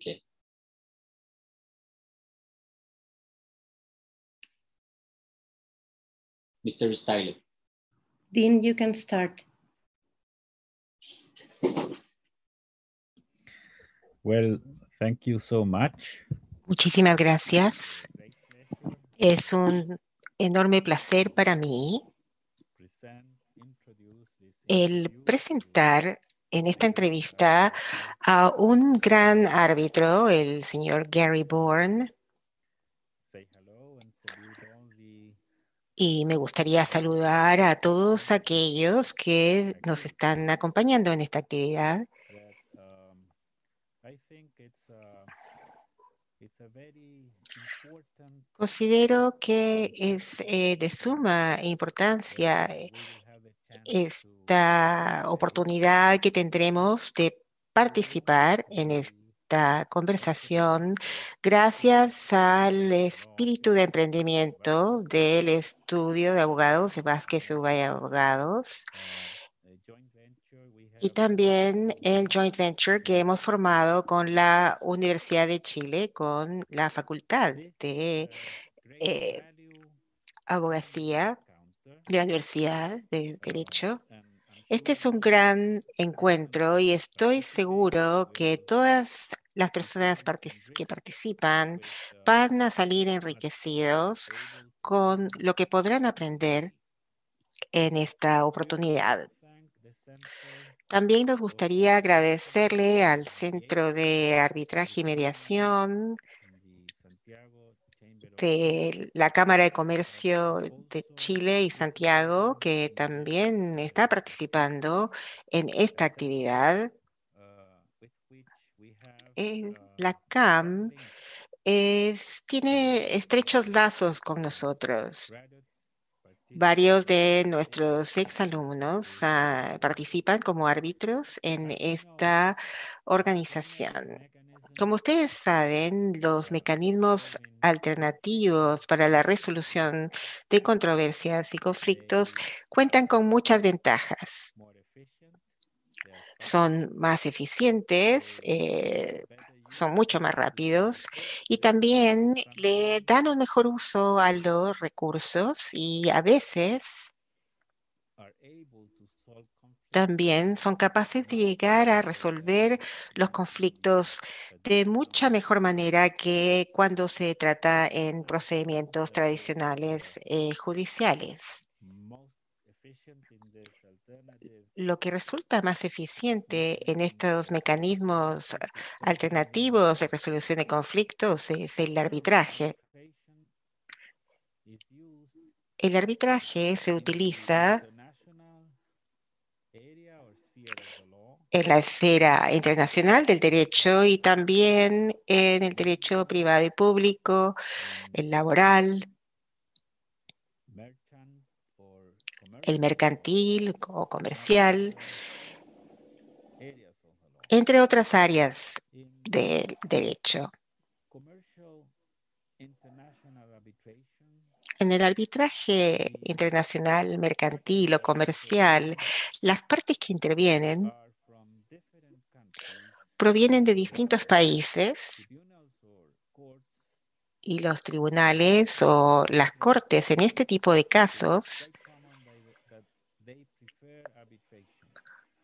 Ok. Mr. Style. Dean, you can start. Well, thank you so much. Muchísimas gracias. Es un enorme placer para mí el presentar en esta entrevista a un gran árbitro, el señor Gary Born. Y me gustaría saludar a todos aquellos que nos están acompañando en esta actividad. Considero que es de suma importancia esta oportunidad que tendremos de participar en esta conversación gracias al espíritu de emprendimiento del estudio de abogados de Vázquez Uba y Abogados y también el joint venture que hemos formado con la Universidad de Chile, con la Facultad de Abogacía de la Universidad de Derecho. Este es un gran encuentro y estoy seguro que todas las personas que participan van a salir enriquecidos con lo que podrán aprender en esta oportunidad. También nos gustaría agradecerle al Centro de Arbitraje y Mediación de la Cámara de Comercio de Chile y Santiago, que también está participando en esta actividad. La CAM tiene estrechos lazos con nosotros. Varios de nuestros exalumnos participan como árbitros en esta organización. Como ustedes saben, los mecanismos alternativos para la resolución de controversias y conflictos cuentan con muchas ventajas. Son más eficientes, son mucho más rápidos y también le dan un mejor uso a los recursos y a veces también son capaces de llegar a resolver los conflictos de mucha mejor manera que cuando se trata en procedimientos tradicionales judiciales. Lo que resulta más eficiente en estos mecanismos alternativos de resolución de conflictos es el arbitraje. El arbitraje se utiliza en la esfera internacional del derecho y también en el derecho privado y público, el laboral, el mercantil o comercial, entre otras áreas del derecho. En el arbitraje internacional, mercantil o comercial, las partes que intervienen provienen de distintos países y los tribunales o las cortes en este tipo de casos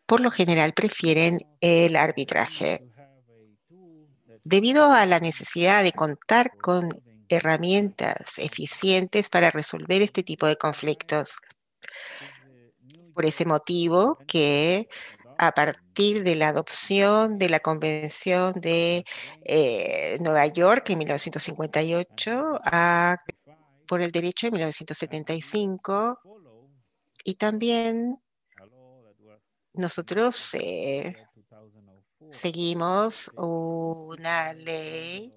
por lo general prefieren el arbitraje. Debido a la necesidad de contar con herramientas eficientes para resolver este tipo de conflictos. Por ese motivo que a partir de la adopción de la Convención de Nueva York en 1958 por el derecho en 1975 y también nosotros seguimos una ley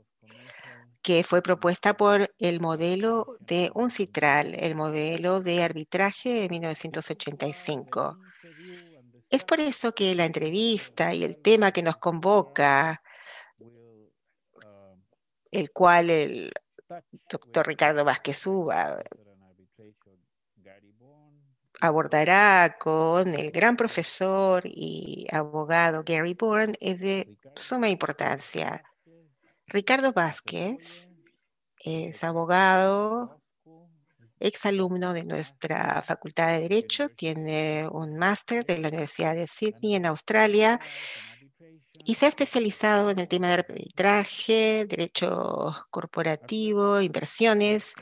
que fue propuesta por el modelo de UNCITRAL, el modelo de arbitraje de 1985. Es por eso que la entrevista y el tema que nos convoca, el cual el doctor Ricardo Vázquez Uba abordará con el gran profesor y abogado Gary Born es de suma importancia. Ricardo Vázquez es abogado, exalumno de nuestra Facultad de Derecho, tiene un máster de la Universidad de Sydney en Australia y se ha especializado en el tema de arbitraje, derecho corporativo, inversiones,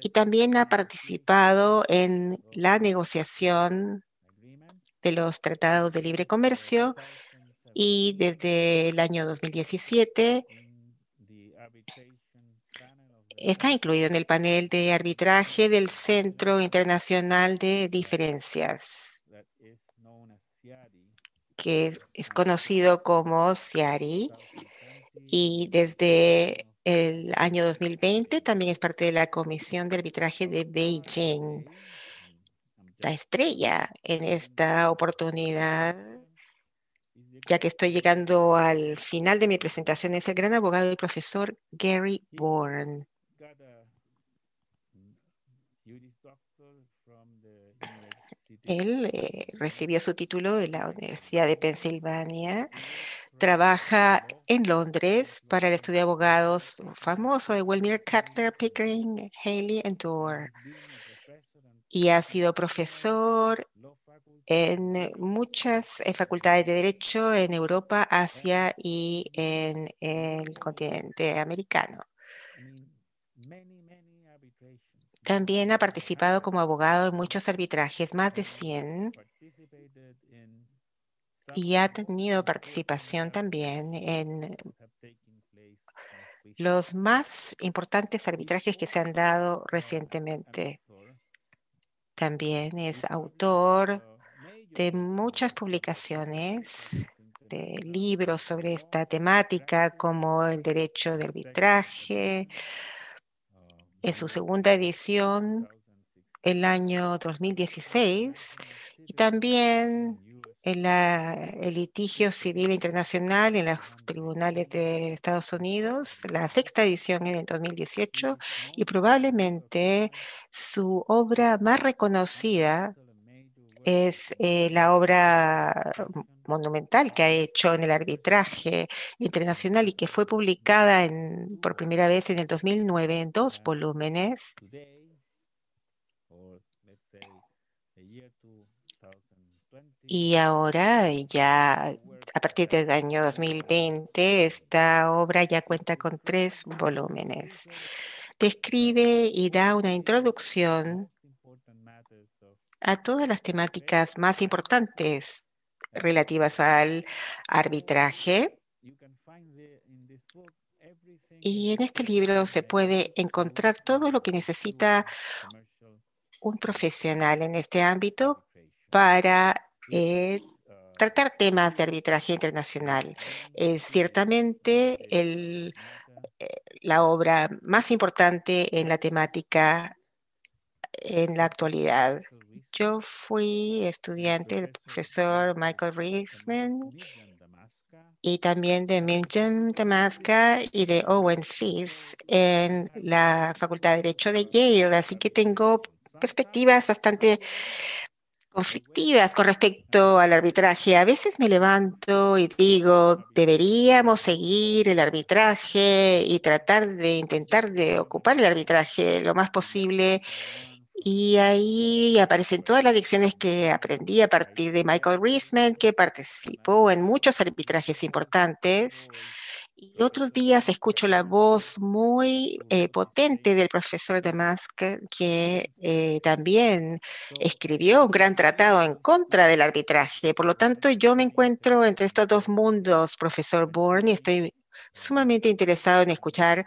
y también ha participado en la negociación de los tratados de libre comercio, y desde el año 2017 está incluido en el panel de arbitraje del Centro Internacional de Diferencias, que es conocido como CIADI, y desde el año 2020 también es parte de la Comisión de Arbitraje de Beijing. La estrella en esta oportunidad, ya que estoy llegando al final de mi presentación, es el gran abogado y profesor Gary Born. Él recibió su título de la Universidad de Pensilvania. Trabaja en Londres para el estudio de abogados famoso de Wilmer Cutler Pickering Hale and Dorr, y ha sido profesor en muchas facultades de derecho en Europa, Asia y en el continente americano. También ha participado como abogado en muchos arbitrajes, más de 100, y ha tenido participación también en los más importantes arbitrajes que se han dado recientemente. También es autor de muchas publicaciones, de libros sobre esta temática, como el derecho de arbitraje. En su segunda edición, el año 2016, y también el litigio civil internacional en los tribunales de Estados Unidos, la sexta edición en el 2018, y probablemente su obra más reconocida es la obra monumental que ha hecho en el arbitraje internacional y que fue publicada por primera vez en el 2009 en 2 volúmenes. Y ahora, ya a partir del año 2020, esta obra ya cuenta con 3 volúmenes. Describe y da una introducción a todas las temáticas más importantes relativas al arbitraje. Y en este libro se puede encontrar todo lo que necesita un profesional en este ámbito para tratar temas de arbitraje internacional. Es ciertamente la obra más importante en la temática en la actualidad. Yo fui estudiante del profesor Michael Reisman y también de Mirjan Damaška y de Owen Fiss en la Facultad de Derecho de Yale, así que tengo perspectivas bastante conflictivas con respecto al arbitraje. A veces me levanto y digo, deberíamos seguir el arbitraje y tratar de intentar de ocupar el arbitraje lo más posible. Y ahí aparecen todas las lecciones que aprendí a partir de Michael Reisman, que participó en muchos arbitrajes importantes. Y otros días escucho la voz muy potente del profesor Damaška, que también escribió un gran tratado en contra del arbitraje. Por lo tanto, yo me encuentro entre estos dos mundos, profesor Born, y estoy sumamente interesado en escuchar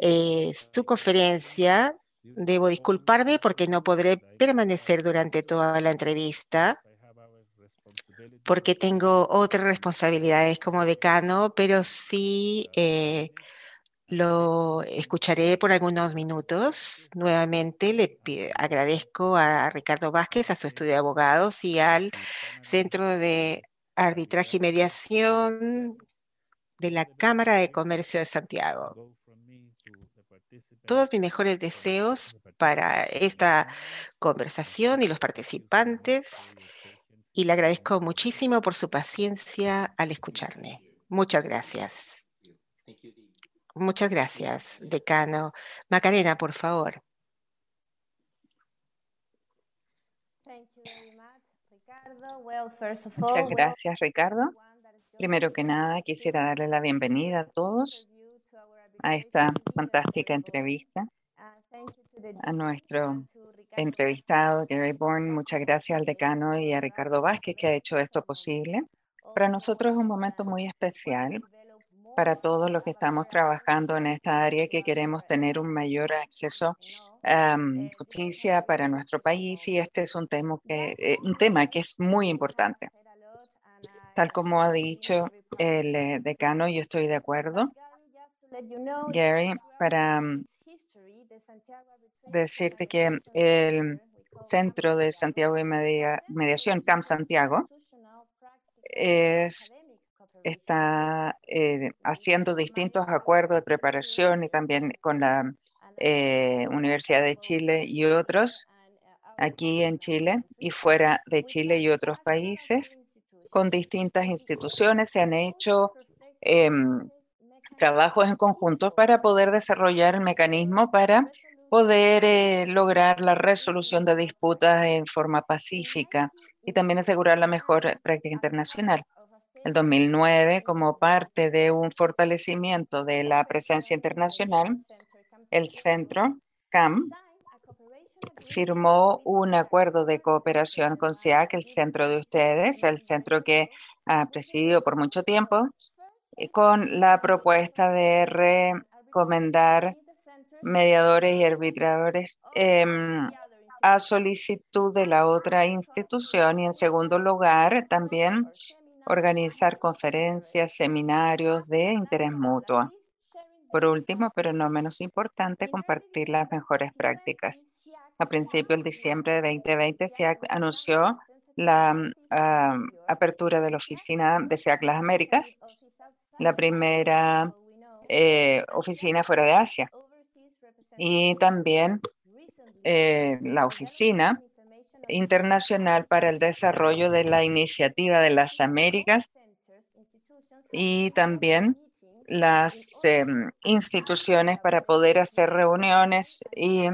su conferencia. Debo disculparme porque no podré permanecer durante toda la entrevista, porque tengo otras responsabilidades como decano, pero sí lo escucharé por algunos minutos. Nuevamente le agradezco a Ricardo Vázquez, a su estudio de abogados y al Centro de Arbitraje y Mediación de la Cámara de Comercio de Santiago. Todos mis mejores deseos para esta conversación y los participantes. Y le agradezco muchísimo por su paciencia al escucharme. Muchas gracias. Muchas gracias, decano. Macarena, por favor. Muchas gracias, Ricardo. Primero que nada, quisiera darle la bienvenida a todos a esta fantástica entrevista. A nuestro entrevistado, Gary Born, muchas gracias al decano y a Ricardo Vázquez, que ha hecho esto posible. Para nosotros es un momento muy especial para todos los que estamos trabajando en esta área, que queremos tener un mayor acceso a justicia para nuestro país, y este es un tema que es muy importante. Tal como ha dicho el decano, yo estoy de acuerdo. Gary, para decirte que el Centro de Santiago y Mediación, CAM Santiago, está haciendo distintos acuerdos de preparación, y también con la Universidad de Chile y otros aquí en Chile y fuera de Chile y otros países. Con distintas instituciones se han hecho trabajos en conjunto para poder desarrollar el mecanismo para poder lograr la resolución de disputas en forma pacífica y también asegurar la mejor práctica internacional. El 2009, como parte de un fortalecimiento de la presencia internacional, el centro CAM firmó un acuerdo de cooperación con SIAC, el centro de ustedes, el centro que ha presidido por mucho tiempo, con la propuesta de recomendar mediadores y arbitradores a solicitud de la otra institución, y en segundo lugar también organizar conferencias, seminarios de interés mutuo. Por último, pero no menos importante, compartir las mejores prácticas. A principios de diciembre de 2020, SIAC anunció la apertura de la oficina de SIAC Las Américas, la primera oficina fuera de Asia, y también la oficina internacional para el desarrollo de la iniciativa de las Américas, y también las instituciones para poder hacer reuniones y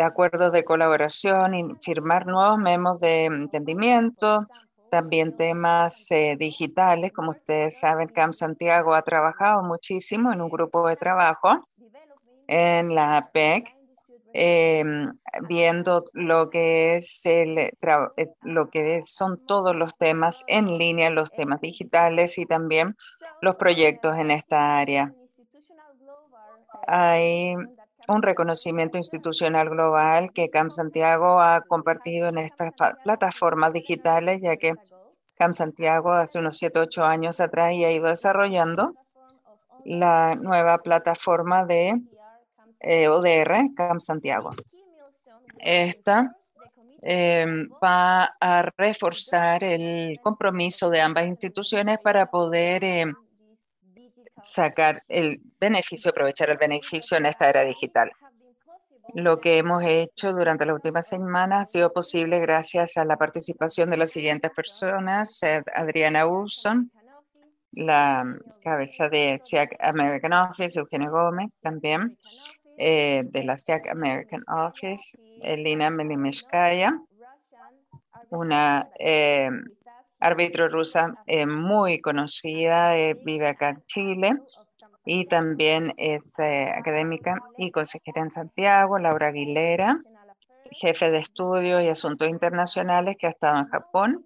acuerdos de colaboración y firmar nuevos memos de entendimiento, también temas digitales. Como ustedes saben, CAM Santiago ha trabajado muchísimo en un grupo de trabajo en la APEC, viendo lo que es son todos los temas en línea, los temas digitales y también los proyectos en esta área. Hay un reconocimiento institucional global que CAM Santiago ha compartido en estas plataformas digitales, ya que CAM Santiago hace unos 7 u 8 años atrás y ha ido desarrollando la nueva plataforma de ODR, CAM Santiago. Esta va a reforzar el compromiso de ambas instituciones para poder aprovechar el beneficio en esta era digital. Lo que hemos hecho durante las últimas semanas ha sido posible gracias a la participación de las siguientes personas: Adriana Wilson, la cabeza de SIAC American Office, Eugenio Gómez, también de la SIAC American Office, Elina Melimeshkaya, una árbitro rusa muy conocida, vive acá en Chile y también es académica y consejera en Santiago; Laura Aguilera, jefe de estudios y asuntos internacionales, que ha estado en Japón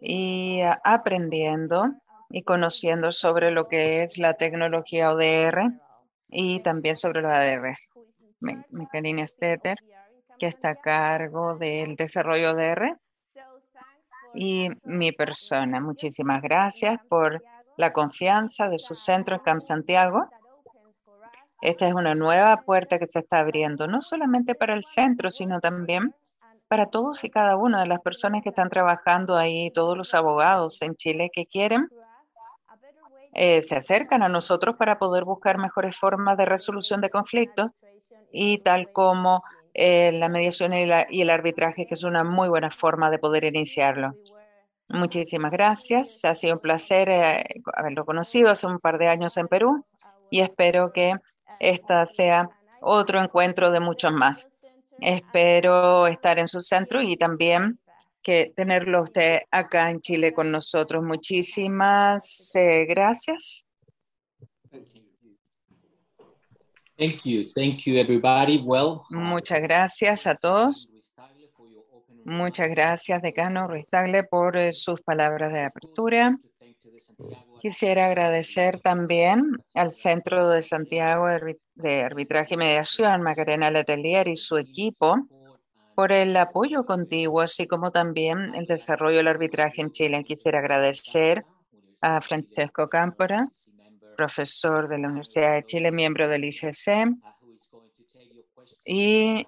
y aprendiendo y conociendo sobre lo que es la tecnología ODR y también sobre los ADRs; Karina Steter, que está a cargo del desarrollo de R, y mi persona. Muchísimas gracias por la confianza de su centro CAM Santiago. Esta es una nueva puerta que se está abriendo, no solamente para el centro, sino también para todos y cada una de las personas que están trabajando ahí, todos los abogados en Chile que quieren, se acercan a nosotros para poder buscar mejores formas de resolución de conflictos, y tal como la mediación y el arbitraje, que es una muy buena forma de poder iniciarlo. Muchísimas gracias. Ha sido un placer haberlo conocido hace un par de años en Perú. y espero que esta sea otro encuentro de muchos más. Espero estar en su centro y también que tenerlo usted acá en Chile con nosotros. Muchísimas gracias. Thank you everybody. Well, muchas gracias a todos. Muchas gracias, decano Ruiz Tagle, por sus palabras de apertura. Quisiera agradecer también al Centro de Santiago de Arbitraje y Mediación, Macarena Letelier, y su equipo por el apoyo contiguo, así como también el desarrollo del arbitraje en Chile. Quisiera agradecer a Francesco Cámpora, profesor de la Universidad de Chile, miembro del ICC, y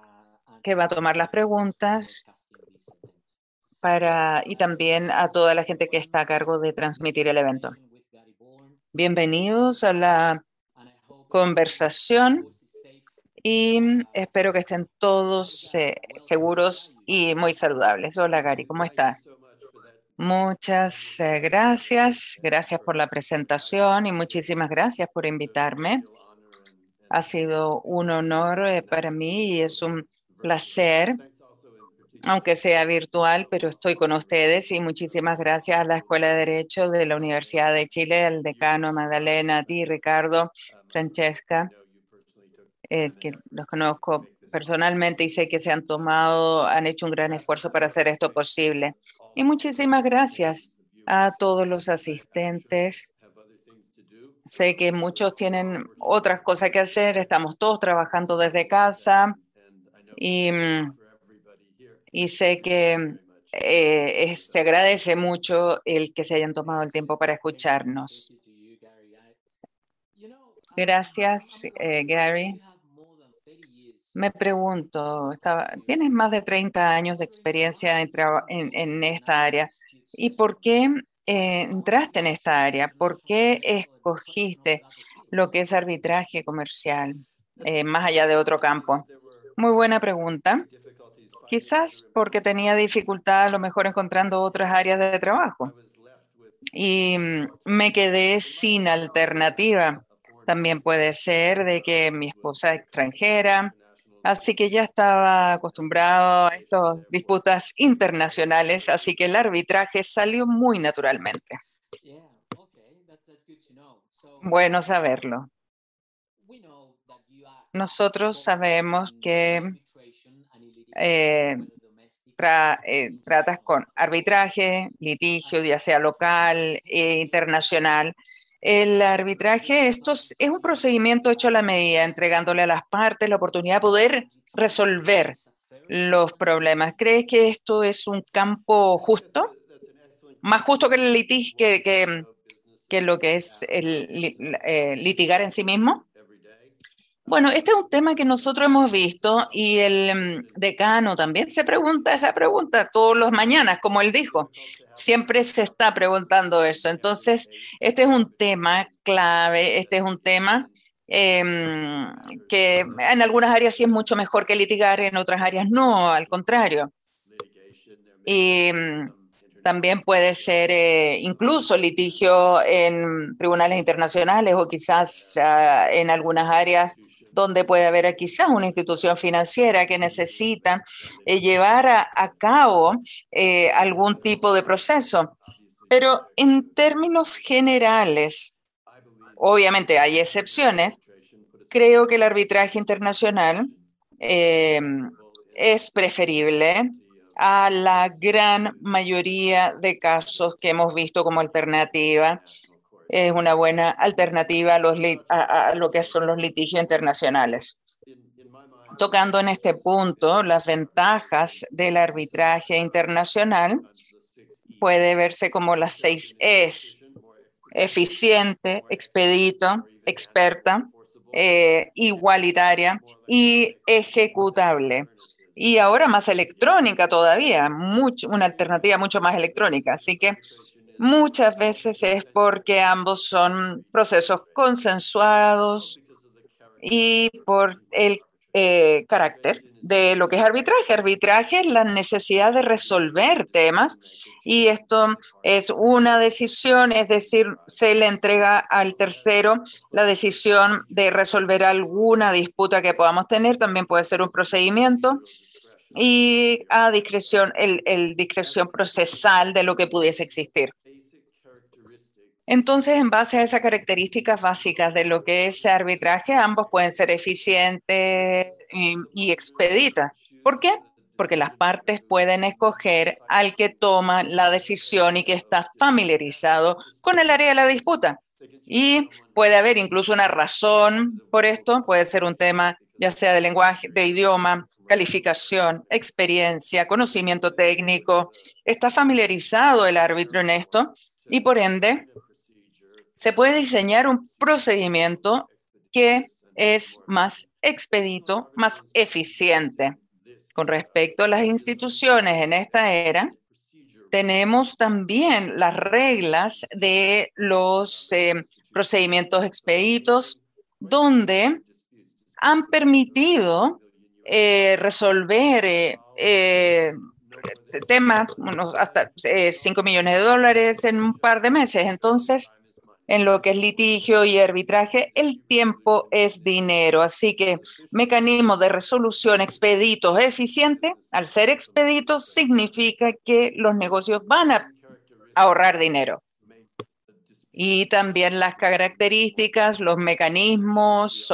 que va a tomar las preguntas. Y también a toda la gente que está a cargo de transmitir el evento. Bienvenidos a la conversación y espero que estén todos seguros y muy saludables. Hola, Gary, ¿cómo estás? Muchas gracias. Gracias por la presentación y muchísimas gracias por invitarme. Ha sido un honor para mí y es un placer, aunque sea virtual, pero estoy con ustedes y muchísimas gracias a la Escuela de Derecho de la Universidad de Chile, al decano Magdalena, a ti, Ricardo, Francesca, que los conozco personalmente y sé que se han hecho un gran esfuerzo para hacer esto posible. Y muchísimas gracias a todos los asistentes. Sé que muchos tienen otras cosas que hacer, estamos todos trabajando desde casa y sé que se agradece mucho el que se hayan tomado el tiempo para escucharnos. Gracias, Gary. Me pregunto, tienes más de 30 años de experiencia en esta área. ¿Y por qué entraste en esta área? ¿Por qué escogiste lo que es arbitraje comercial, más allá de otro campo? Muy buena pregunta. Quizás porque tenía dificultad a lo mejor encontrando otras áreas de trabajo y me quedé sin alternativa. También puede ser de que mi esposa es extranjera, así que ya estaba acostumbrado a estas disputas internacionales, así que el arbitraje salió muy naturalmente. Bueno saberlo. Nosotros sabemos que tratas con arbitraje, litigio, ya sea local e internacional. El arbitraje, es un procedimiento hecho a la medida, entregándole a las partes la oportunidad de poder resolver los problemas. ¿Crees que esto es un campo justo? Más justo que el litigio, que lo que es el litigar en sí mismo. Bueno, este es un tema que nosotros hemos visto y el decano también se pregunta esa pregunta todos los mañanas, como él dijo. Siempre se está preguntando eso. Entonces, este es un tema clave, este es un tema que en algunas áreas sí es mucho mejor que litigar, en otras áreas no, al contrario. Y también puede ser incluso litigio en tribunales internacionales o quizás en algunas áreas donde puede haber quizás una institución financiera que necesita llevar a cabo algún tipo de proceso. Pero en términos generales, obviamente hay excepciones, creo que el arbitraje internacional es preferible a la gran mayoría de casos que hemos visto como alternativa. Es una buena alternativa a lo que son los litigios internacionales. Tocando en este punto, las ventajas del arbitraje internacional puede verse como las 6 Es: eficiente, expedito, experta, igualitaria y ejecutable. Y ahora más electrónica todavía, una alternativa mucho más electrónica. Así que muchas veces es porque ambos son procesos consensuados y por el carácter de lo que es arbitraje. Arbitraje es la necesidad de resolver temas, y esto es una decisión, es decir, se le entrega al tercero la decisión de resolver alguna disputa que podamos tener. También puede ser un procedimiento, y a discreción, discreción procesal de lo que pudiese existir. Entonces, en base a esas características básicas de lo que es arbitraje, ambos pueden ser eficientes y expeditas. ¿Por qué? Porque las partes pueden escoger al que toma la decisión y que está familiarizado con el área de la disputa. Y puede haber incluso una razón por esto. Puede ser un tema ya sea de lenguaje, de idioma, calificación, experiencia, conocimiento técnico. Está familiarizado el árbitro en esto. Y por ende, se puede diseñar un procedimiento que es más expedito, más eficiente. Con respecto a las instituciones en esta era, tenemos también las reglas de los procedimientos expeditos, donde han permitido resolver temas, hasta $5 millones en un par de meses. Entonces, en lo que es litigio y arbitraje, el tiempo es dinero. Así que mecanismos de resolución expeditos eficientes, al ser expeditos, significa que los negocios van a ahorrar dinero. Y también las características, los mecanismos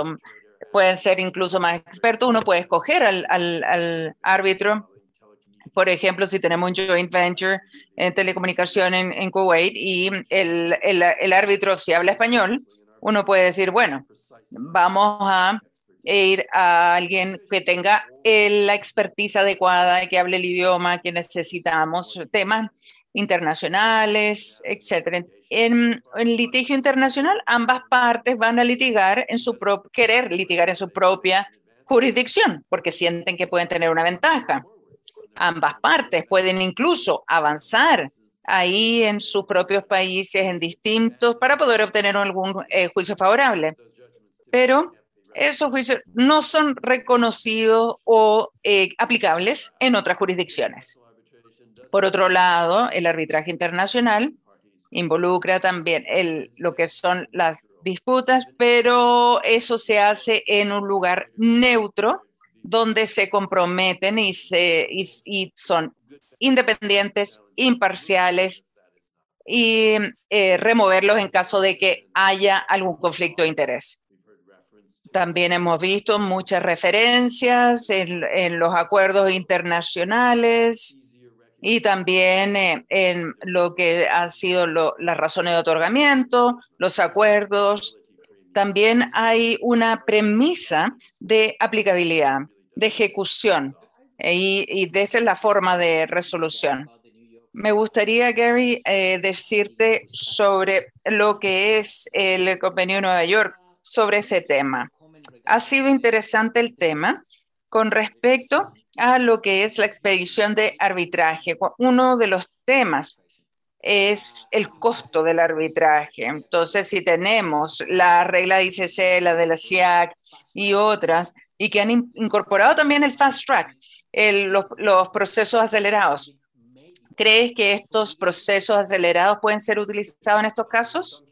pueden ser incluso más expertos. Uno puede escoger al árbitro. Por ejemplo, si tenemos un joint venture en telecomunicación en Kuwait y el árbitro si habla español, uno puede decir, bueno, vamos a ir a alguien que tenga la expertise adecuada, que hable el idioma que necesitamos, temas internacionales, etcétera. En litigio internacional, ambas partes van a litigar en su propia jurisdicción, porque sienten que pueden tener una ventaja. Ambas partes pueden incluso avanzar ahí en sus propios países, en distintos, para poder obtener algún juicio favorable. Pero esos juicios no son reconocidos o aplicables en otras jurisdicciones. Por otro lado, el arbitraje internacional involucra también lo que son las disputas, pero eso se hace en un lugar neutro, donde se comprometen y son independientes, imparciales, y removerlos en caso de que haya algún conflicto de interés. También hemos visto muchas referencias en los acuerdos internacionales y también en lo que han sido las razones de otorgamiento, los acuerdos. También hay una premisa de aplicabilidad, de ejecución, y esa es la forma de resolución. Me gustaría, Gary, decirte sobre lo que es el Convenio de Nueva York, sobre ese tema. Ha sido interesante el tema con respecto a lo que es la expedición de arbitraje. Uno de los temas es el costo del arbitraje. Entonces, si tenemos la regla de ICC, la de la SIAC y otras, y que han incorporado también el fast track, los procesos acelerados, ¿crees que estos procesos acelerados pueden ser utilizados en estos casos?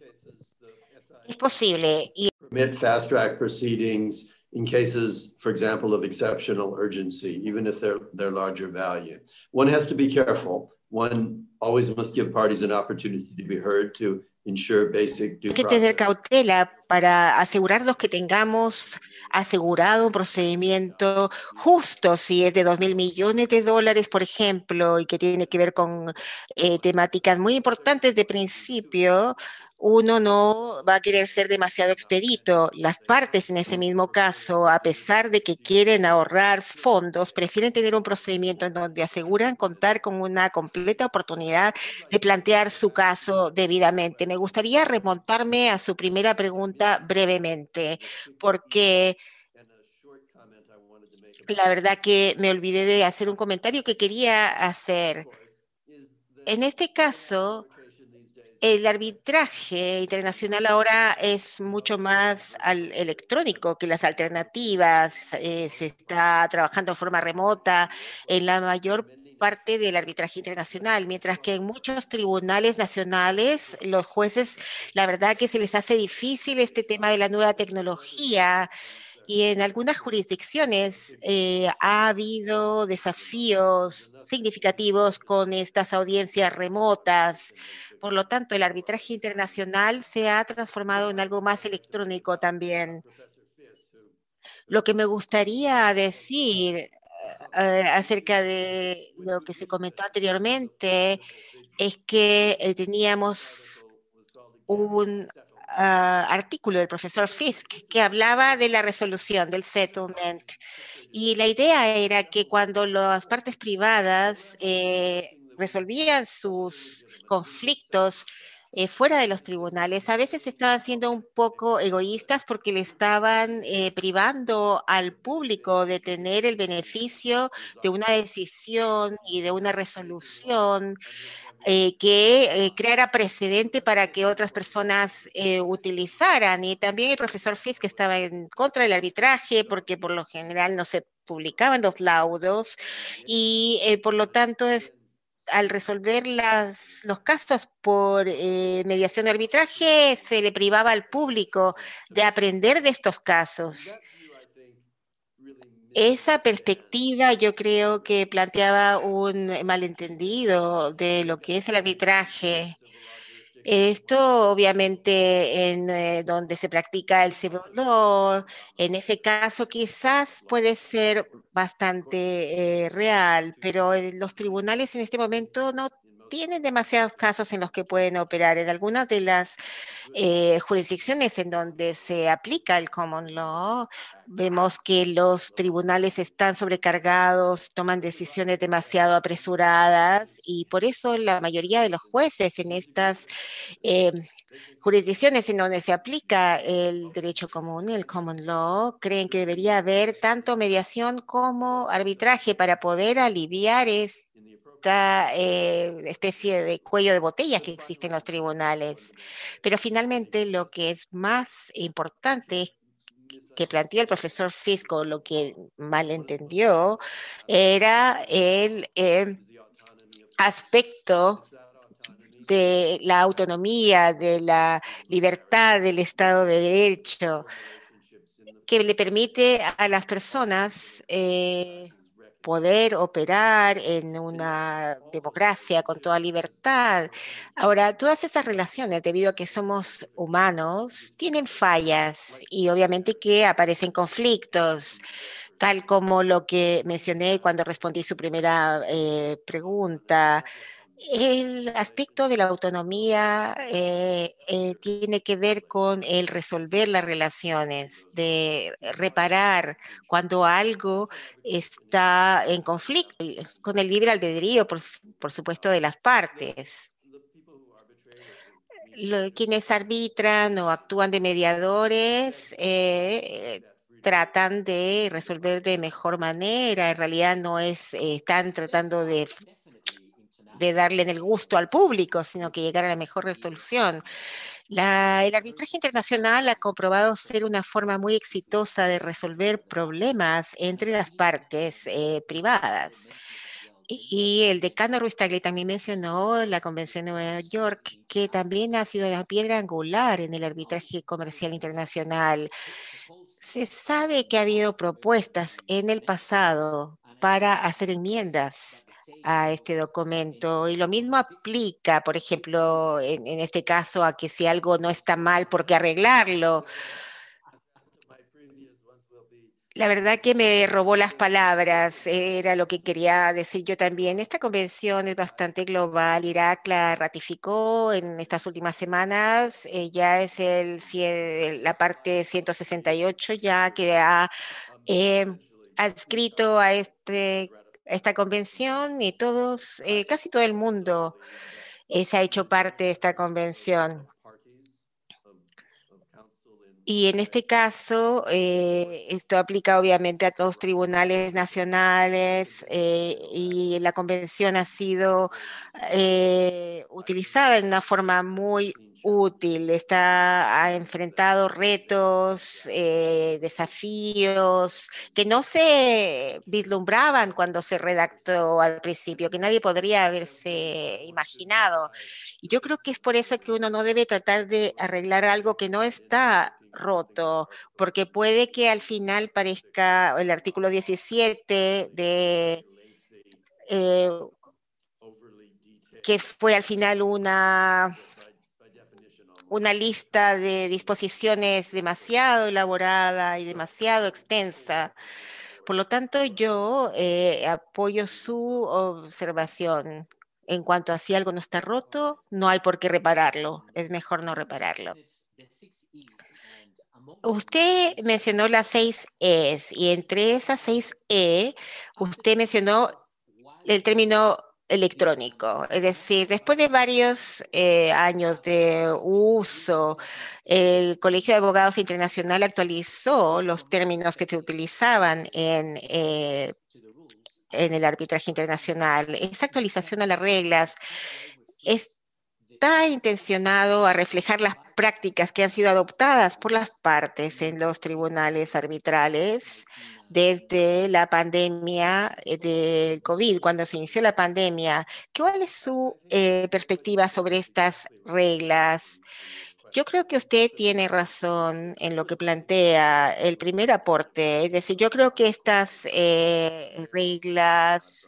Es posible. Permit fast track proceedings in cases, for example, of exceptional urgency, even if they're larger value. One has to be careful. One always must give parties an opportunity to be heard to ensure basic due process. Hay que tener cautela para asegurarnos que tengamos asegurado un procedimiento justo, si es de $2.000 millones, por ejemplo, y que tiene que ver con temáticas muy importantes de principio. Uno no va a querer ser demasiado expedito. Las partes en ese mismo caso, a pesar de que quieren ahorrar fondos, prefieren tener un procedimiento en donde aseguran contar con una completa oportunidad de plantear su caso debidamente. Me gustaría remontarme a su primera pregunta brevemente, porque la verdad que me olvidé de hacer un comentario que quería hacer. En este caso, El arbitraje internacional ahora es mucho más electrónico que las alternativas. Se está trabajando de forma remota en la mayor parte del arbitraje internacional, mientras que en muchos tribunales nacionales los jueces, la verdad que se les hace difícil este tema de la nueva tecnología. Y en algunas jurisdicciones ha habido desafíos significativos con estas audiencias remotas. Por lo tanto, el arbitraje internacional se ha transformado en algo más electrónico también. Lo que me gustaría decir acerca de lo que se comentó anteriormente es que teníamos un artículo del profesor Fisk que hablaba de la resolución, del settlement. Y la idea era que cuando las partes privadas resolvían sus conflictos fuera de los tribunales, a veces estaban siendo un poco egoístas porque le estaban privando al público de tener el beneficio de una decisión y de una resolución que creara precedente para que otras personas utilizaran. Y también el profesor Fisk estaba en contra del arbitraje porque por lo general no se publicaban los laudos y por lo tanto al resolver los casos por mediación de arbitraje se le privaba al público de aprender de estos casos. Esa perspectiva yo creo que planteaba un malentendido de lo que es el arbitraje. Esto obviamente en donde se practica el civil law, en ese caso quizás puede ser bastante real, pero los tribunales en este momento no tienen demasiados casos en los que pueden operar. En algunas de las jurisdicciones en donde se aplica el common law, vemos que los tribunales están sobrecargados, toman decisiones demasiado apresuradas y por eso la mayoría de los jueces en estas jurisdicciones en donde se aplica el derecho común, el common law, creen que debería haber tanto mediación como arbitraje para poder aliviar esta especie de cuello de botella que existe en los tribunales. Pero finalmente lo que es más importante es que planteó el profesor Fisk, lo que malentendió era el aspecto de la autonomía, de la libertad del Estado de Derecho, que le permite a las personas poder operar en una democracia con toda libertad. Ahora, todas esas relaciones, debido a que somos humanos, tienen fallas y obviamente que aparecen conflictos, tal como lo que mencioné cuando respondí su primera pregunta. El aspecto de la autonomía tiene que ver con el resolver las relaciones, de reparar cuando algo está en conflicto, con el libre albedrío, por supuesto, de las partes. Quienes arbitran o actúan de mediadores tratan de resolver de mejor manera. En realidad no es, están tratando de darle en el gusto al público, sino que llegar a la mejor resolución. El arbitraje internacional ha comprobado ser una forma muy exitosa de resolver problemas entre las partes privadas. Y el decano Ruiz Tagle también mencionó la Convención de Nueva York, que también ha sido una piedra angular en el arbitraje comercial internacional. Se sabe que ha habido propuestas en el pasado para hacer enmiendas a este documento. Y lo mismo aplica, por ejemplo, en este caso, a que si algo no está mal, ¿por qué arreglarlo? La verdad que me robó las palabras, era lo que quería decir yo también. Esta convención es bastante global, Irak la ratificó en estas últimas semanas, ya es la parte 168 ya que ha adscrito a esta convención y casi todo el mundo se ha hecho parte de esta convención. Y en este caso, esto aplica obviamente a todos los tribunales nacionales y la convención ha sido utilizada en una forma muy útil. Ha enfrentado retos, desafíos que no se vislumbraban cuando se redactó al principio, que nadie podría haberse imaginado. Y yo creo que es por eso que uno no debe tratar de arreglar algo que no está roto, porque puede que al final parezca el artículo 17 de... que fue al final una lista de disposiciones demasiado elaborada y demasiado extensa. Por lo tanto, yo apoyo su observación. En cuanto a si algo no está roto, no hay por qué repararlo. Es mejor no repararlo. Usted mencionó las 6Es, y entre esas 6E, usted mencionó el término electrónico, es decir, después de varios años de uso, el Colegio de Abogados Internacional actualizó los términos que se utilizaban en el arbitraje internacional. Esa actualización a las reglas está intencionado a reflejar las prácticas que han sido adoptadas por las partes en los tribunales arbitrales desde la pandemia del COVID, cuando se inició la pandemia. ¿Cuál es su perspectiva sobre estas reglas? Yo creo que usted tiene razón en lo que plantea el primer aporte. Es decir, yo creo que estas reglas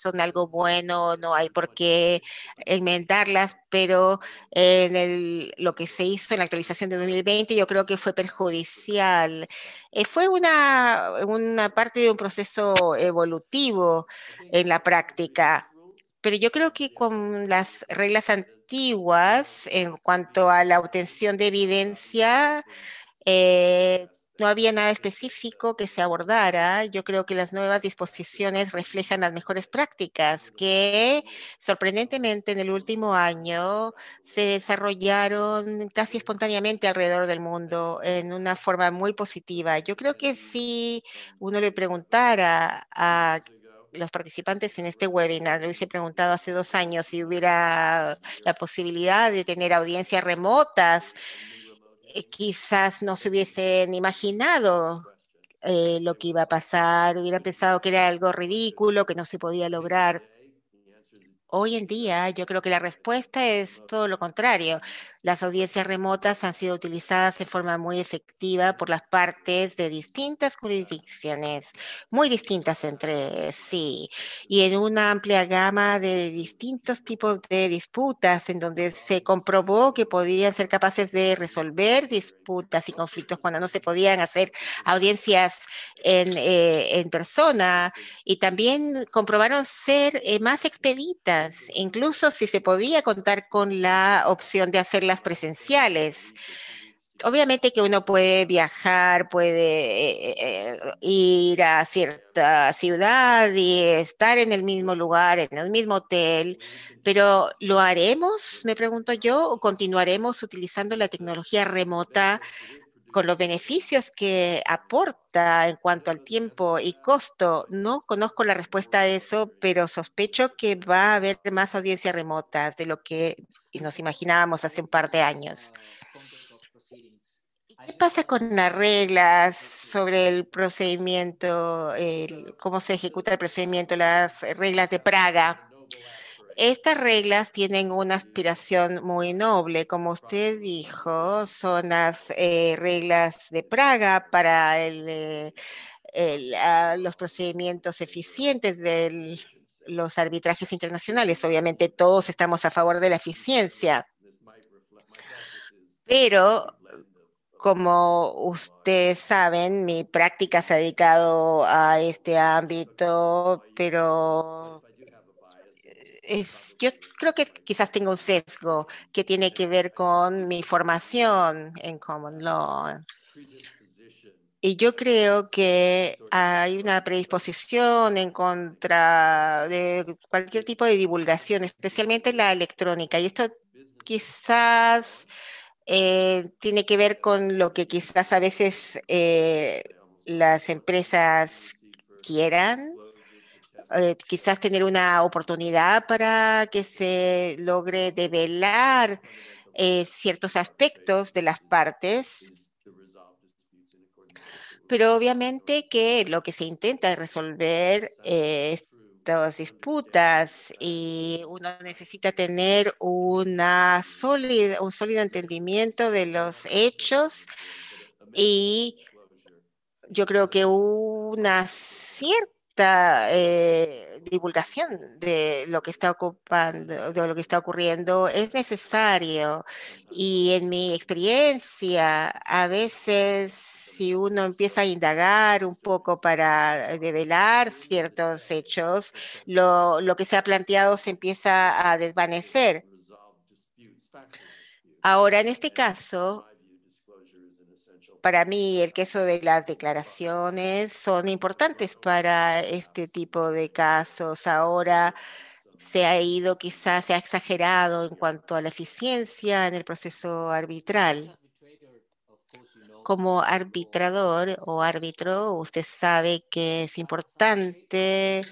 son algo bueno, no hay por qué enmendarlas, pero en lo que se hizo en la actualización de 2020 yo creo que fue perjudicial. Fue una parte de un proceso evolutivo en la práctica, pero yo creo que con las reglas antiguas, en cuanto a la obtención de evidencia, no había nada específico que se abordara. Yo creo que las nuevas disposiciones reflejan las mejores prácticas que, sorprendentemente, en el último año se desarrollaron casi espontáneamente alrededor del mundo en una forma muy positiva. Yo creo que si uno le preguntara a los participantes en este webinar, lo hubiese preguntado hace 2 años si hubiera la posibilidad de tener audiencias remotas, quizás no se hubiesen imaginado lo que iba a pasar, hubieran pensado que era algo ridículo, que no se podía lograr. Hoy en día, yo creo que la respuesta es todo lo contrario. Las audiencias remotas han sido utilizadas de forma muy efectiva por las partes de distintas jurisdicciones, muy distintas entre sí, y en una amplia gama de distintos tipos de disputas, en donde se comprobó que podían ser capaces de resolver disputas y conflictos cuando no se podían hacer audiencias en persona, y también comprobaron ser más expeditas, incluso si se podía contar con la opción de hacerlas presenciales. Obviamente que uno puede viajar, puede ir a cierta ciudad y estar en el mismo lugar, en el mismo hotel, pero ¿lo haremos?, me pregunto yo, ¿o continuaremos utilizando la tecnología remota con los beneficios que aporta en cuanto al tiempo y costo? No conozco la respuesta a eso, pero sospecho que va a haber más audiencias remotas de lo que nos imaginábamos hace un par de años. ¿Qué pasa con las reglas sobre el procedimiento, cómo se ejecuta el procedimiento, las reglas de Praga? Estas reglas tienen una aspiración muy noble, como usted dijo, son las reglas de Praga para los procedimientos eficientes de los arbitrajes internacionales. Obviamente todos estamos a favor de la eficiencia, pero como ustedes saben, mi práctica se ha dedicado a este ámbito, pero yo creo que quizás tengo un sesgo que tiene que ver con mi formación en Common Law. Y yo creo que hay una predisposición en contra de cualquier tipo de divulgación, especialmente la electrónica. Y esto quizás tiene que ver con lo que quizás a veces las empresas quieran, quizás tener una oportunidad para que se logre develar ciertos aspectos de las partes, pero obviamente que lo que se intenta es resolver estas disputas y uno necesita tener un sólido entendimiento de los hechos, y yo creo que una cierta divulgación de lo que está ocurriendo es necesario. Y en mi experiencia, a veces si uno empieza a indagar un poco para develar ciertos hechos, lo que se ha planteado se empieza a desvanecer. Ahora, en este caso, para mí, el caso de las declaraciones son importantes para este tipo de casos. Ahora se ha ido, quizás se ha exagerado en cuanto a la eficiencia en el proceso arbitral. Como arbitrador o árbitro, usted sabe que es importante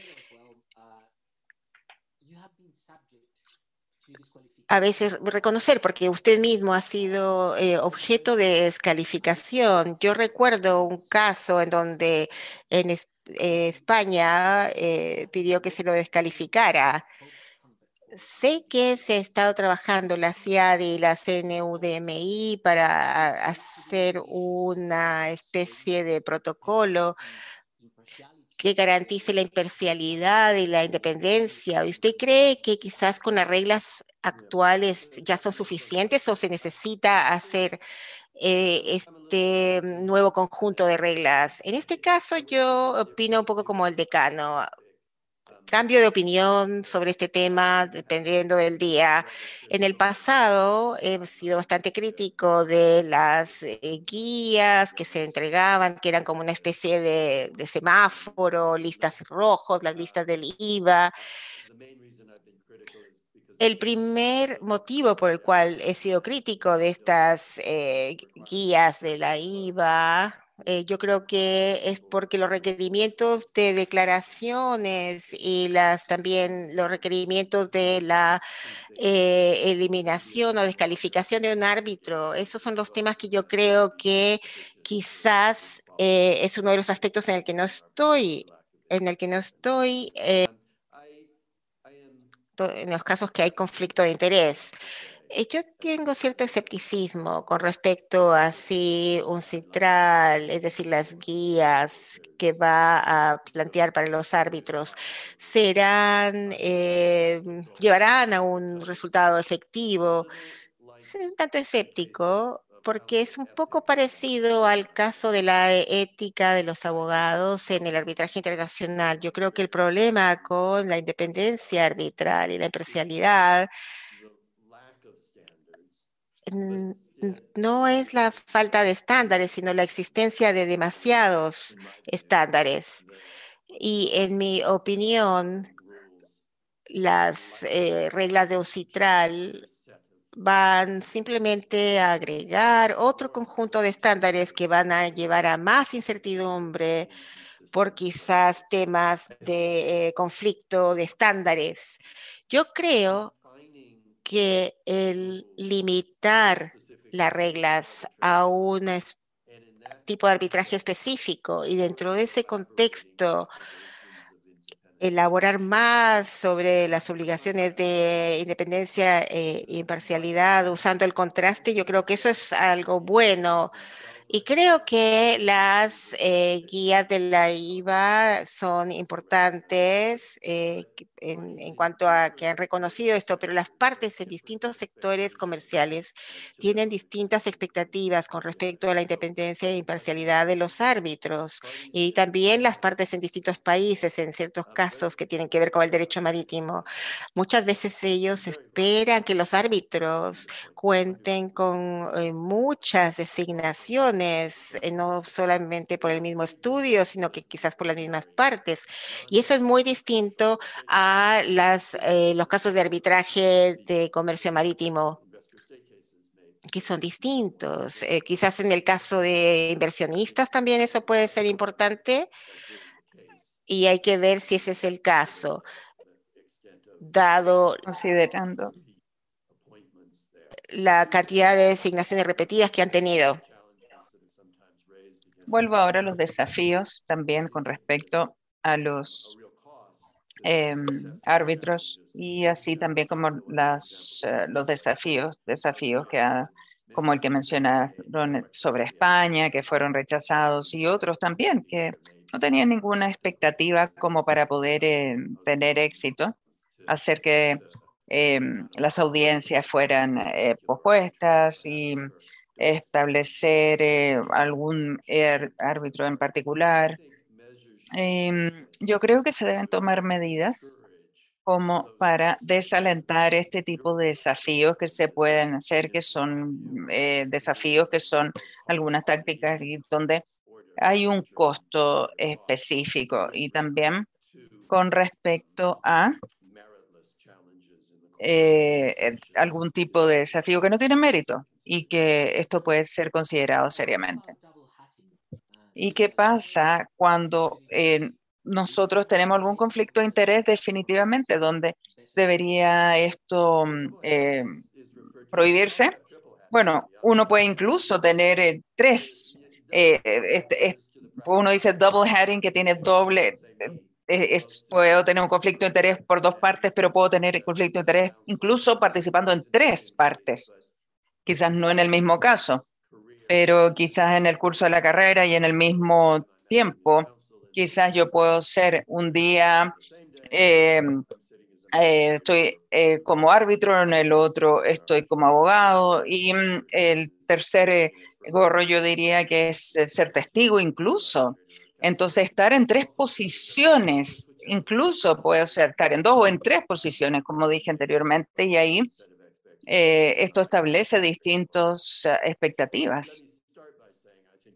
a veces reconocer, porque usted mismo ha sido objeto de descalificación. Yo recuerdo un caso en donde en España pidió que se lo descalificara. Sé que se ha estado trabajando la CIADI y la CNUDMI para hacer una especie de protocolo que garantice la imparcialidad y la independencia. ¿Y usted cree que quizás con las reglas actuales ya son suficientes o se necesita hacer este nuevo conjunto de reglas? En este caso yo opino un poco como el decano. Cambio de opinión sobre este tema dependiendo del día. En el pasado he sido bastante crítico de las guías que se entregaban, que eran como una especie de semáforo, listas rojas, las listas del IVA. El primer motivo por el cual he sido crítico de estas guías de la IVA, yo creo que es porque los requerimientos de declaraciones y también los requerimientos de la eliminación o descalificación de un árbitro, esos son los temas que yo creo que quizás es uno de los aspectos en el que no estoy, en los casos que hay conflicto de interés. Yo tengo cierto escepticismo con respecto a si UNCITRAL, es decir, las guías que va a plantear para los árbitros, llevarán a un resultado efectivo. Soy un tanto escéptico porque es un poco parecido al caso de la ética de los abogados en el arbitraje internacional. Yo creo que el problema con la independencia arbitral y la imparcialidad no es la falta de estándares, sino la existencia de demasiados estándares. Y en mi opinión, las reglas de UNCITRAL van simplemente a agregar otro conjunto de estándares que van a llevar a más incertidumbre por quizás temas de conflicto de estándares. Yo creo que el limitar las reglas a un tipo de arbitraje específico y dentro de ese contexto elaborar más sobre las obligaciones de independencia e imparcialidad usando el contraste, yo creo que eso es algo bueno. Y creo que las guías de la IVA son importantes en cuanto a que han reconocido esto, pero las partes en distintos sectores comerciales tienen distintas expectativas con respecto a la independencia e imparcialidad de los árbitros. Y también las partes en distintos países, en ciertos casos que tienen que ver con el derecho marítimo. Muchas veces ellos esperan que los árbitros cuenten con muchas designaciones, no solamente por el mismo estudio, sino que quizás por las mismas partes. Y eso es muy distinto a los casos de arbitraje de comercio marítimo, que son distintos. Quizás en el caso de inversionistas también eso puede ser importante y hay que ver si ese es el caso, dado considerando la cantidad de designaciones repetidas que han tenido. Vuelvo ahora a los desafíos también con respecto a los árbitros y así también como los desafíos que como el que mencionaron sobre España, que fueron rechazados, y otros también que no tenían ninguna expectativa como para poder tener éxito, hacer que las audiencias fueran pospuestas y establecer algún árbitro en particular. Yo creo que se deben tomar medidas como para desalentar este tipo de desafíos que se pueden hacer, que son desafíos que son algunas tácticas donde hay un costo específico, y también con respecto a algún tipo de desafío que no tiene mérito y que esto puede ser considerado seriamente. ¿Y qué pasa cuando nosotros tenemos algún conflicto de interés definitivamente, donde debería esto prohibirse? Bueno, uno puede incluso tener tres. Uno dice double heading, que tiene doble. Puedo tener un conflicto de interés por dos partes, pero puedo tener conflicto de interés incluso participando en tres partes. Quizás no en el mismo caso, pero quizás en el curso de la carrera y en el mismo tiempo. Quizás yo puedo ser un día, estoy como árbitro, en el otro estoy como abogado, y el tercer gorro yo diría que es ser testigo incluso. Entonces, estar en tres posiciones, incluso puedo estar en dos o en tres posiciones, como dije anteriormente, y ahí esto establece distintas expectativas.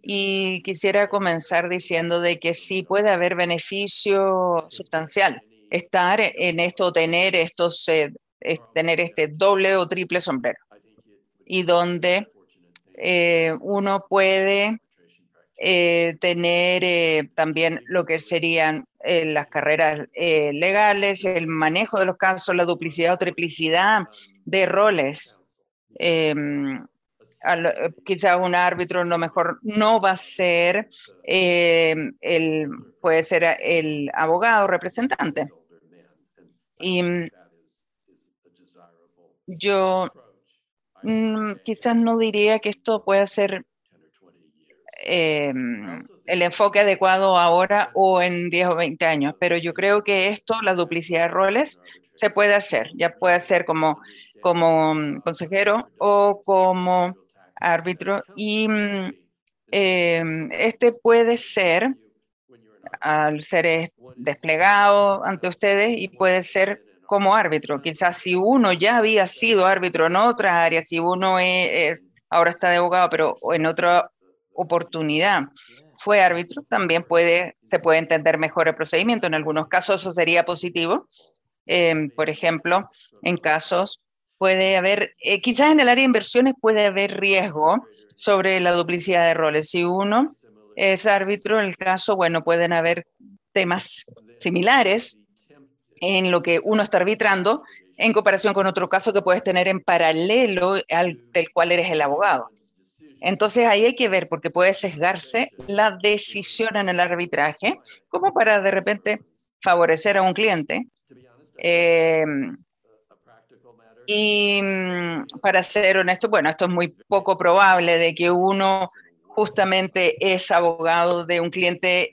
Y quisiera comenzar diciendo de que sí puede haber beneficio sustancial estar en esto, tener estos, tener este doble o triple sombrero, y donde uno puede tener también lo que serían las carreras legales, el manejo de los casos, la duplicidad o triplicidad de roles. Quizá un árbitro lo mejor no va a ser, puede ser el abogado representante. Y yo quizás no diría que esto pueda ser el enfoque adecuado ahora o en 10 o 20 años, pero yo creo que esto, la duplicidad de roles, se puede hacer. Ya puede ser como consejero o como árbitro, y este puede ser, al ser desplegado ante ustedes, y puede ser como árbitro. Quizás si uno ya había sido árbitro en otra área, si uno ahora está de abogado, pero en otra oportunidad fue árbitro, también se puede entender mejor el procedimiento. En algunos casos eso sería positivo. Por ejemplo, en casos puede haber, quizás en el área de inversiones puede haber riesgo sobre la duplicidad de roles. Si uno es árbitro, en el caso, bueno, pueden haber temas similares en lo que uno está arbitrando en comparación con otro caso que puedes tener en paralelo al del cual eres el abogado. Entonces ahí hay que ver, porque puede sesgarse la decisión en el arbitraje como para de repente favorecer a un cliente. Y para ser honesto, bueno, esto es muy poco probable de que uno justamente es abogado de un cliente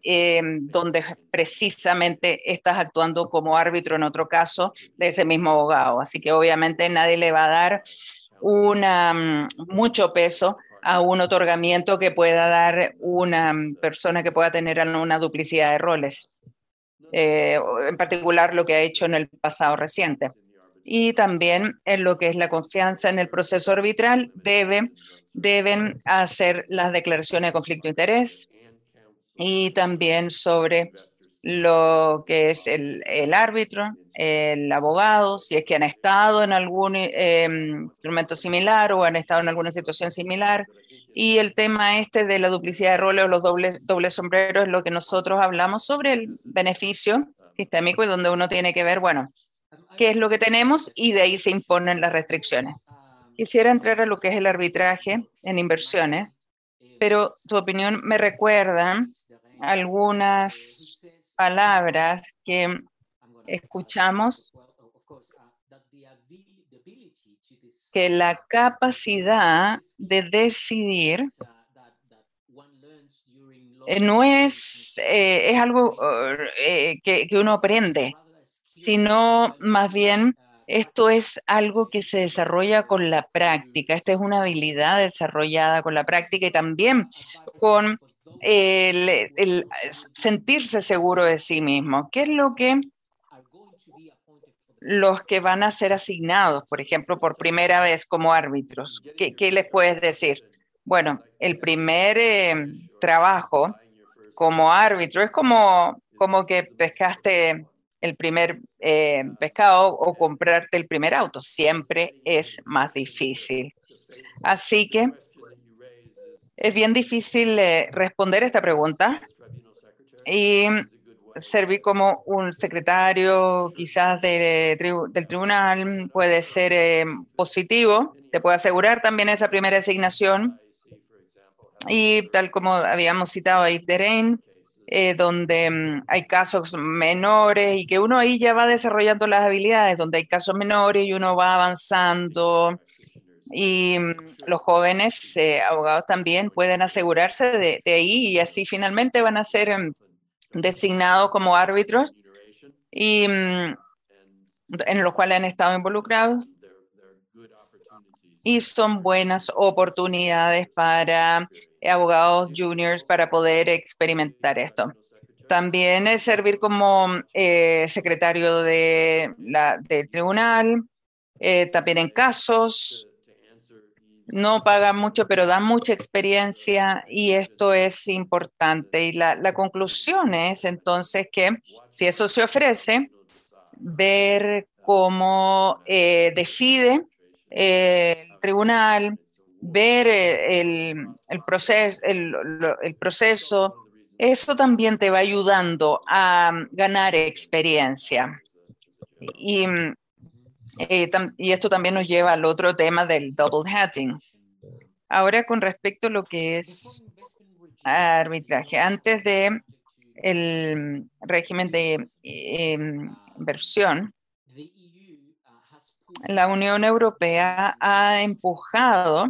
donde precisamente estás actuando como árbitro en otro caso de ese mismo abogado. Así que obviamente nadie le va a dar mucho peso a un otorgamiento que pueda dar una persona que pueda tener una duplicidad de roles, en particular lo que ha hecho en el pasado reciente. Y también en lo que es la confianza en el proceso arbitral, deben hacer las declaraciones de conflicto de interés, y también sobre lo que es el árbitro, el abogado, si es que han estado en algún instrumento similar o han estado en alguna situación similar, y el tema este de la duplicidad de roles o los dobles sombreros es lo que nosotros hablamos sobre el beneficio sistémico, y donde uno tiene que ver, bueno, qué es lo que tenemos, y de ahí se imponen las restricciones. Quisiera entrar a lo que es el arbitraje en inversiones, pero tu opinión me recuerda algunas palabras que escuchamos, que la capacidad de decidir no es, es algo que uno aprende, sino más bien esto es algo que se desarrolla con la práctica. Esta es una habilidad desarrollada con la práctica y también con el sentirse seguro de sí mismo. ¿Qué es lo que los que van a ser asignados, por ejemplo, por primera vez como árbitros, qué les puedes decir? Bueno, el primer trabajo como árbitro es como que pescaste el primer pescado o comprarte el primer auto. Siempre es más difícil. Así que es bien difícil responder esta pregunta y servir como un secretario quizás del tribunal puede ser positivo. Te puede asegurar también esa primera asignación. Y tal como habíamos citado a Ibderain, donde hay casos menores y que uno ahí ya va desarrollando las habilidades, donde hay casos menores y uno va avanzando, y los jóvenes abogados también pueden asegurarse de ahí, y así finalmente van a ser designados como árbitros y en los cuales han estado involucrados, y son buenas oportunidades para abogados juniors para poder experimentar esto. También es servir como secretario del tribunal, también en casos. No pagan mucho, pero dan mucha experiencia, y esto es importante. Y la conclusión es entonces que si eso se ofrece, ver cómo decide el tribunal, ver el proceso, eso también te va ayudando a ganar experiencia. Y esto también nos lleva al otro tema del double hatting. Ahora, con respecto a lo que es arbitraje, antes de el régimen de inversión, la Unión Europea ha empujado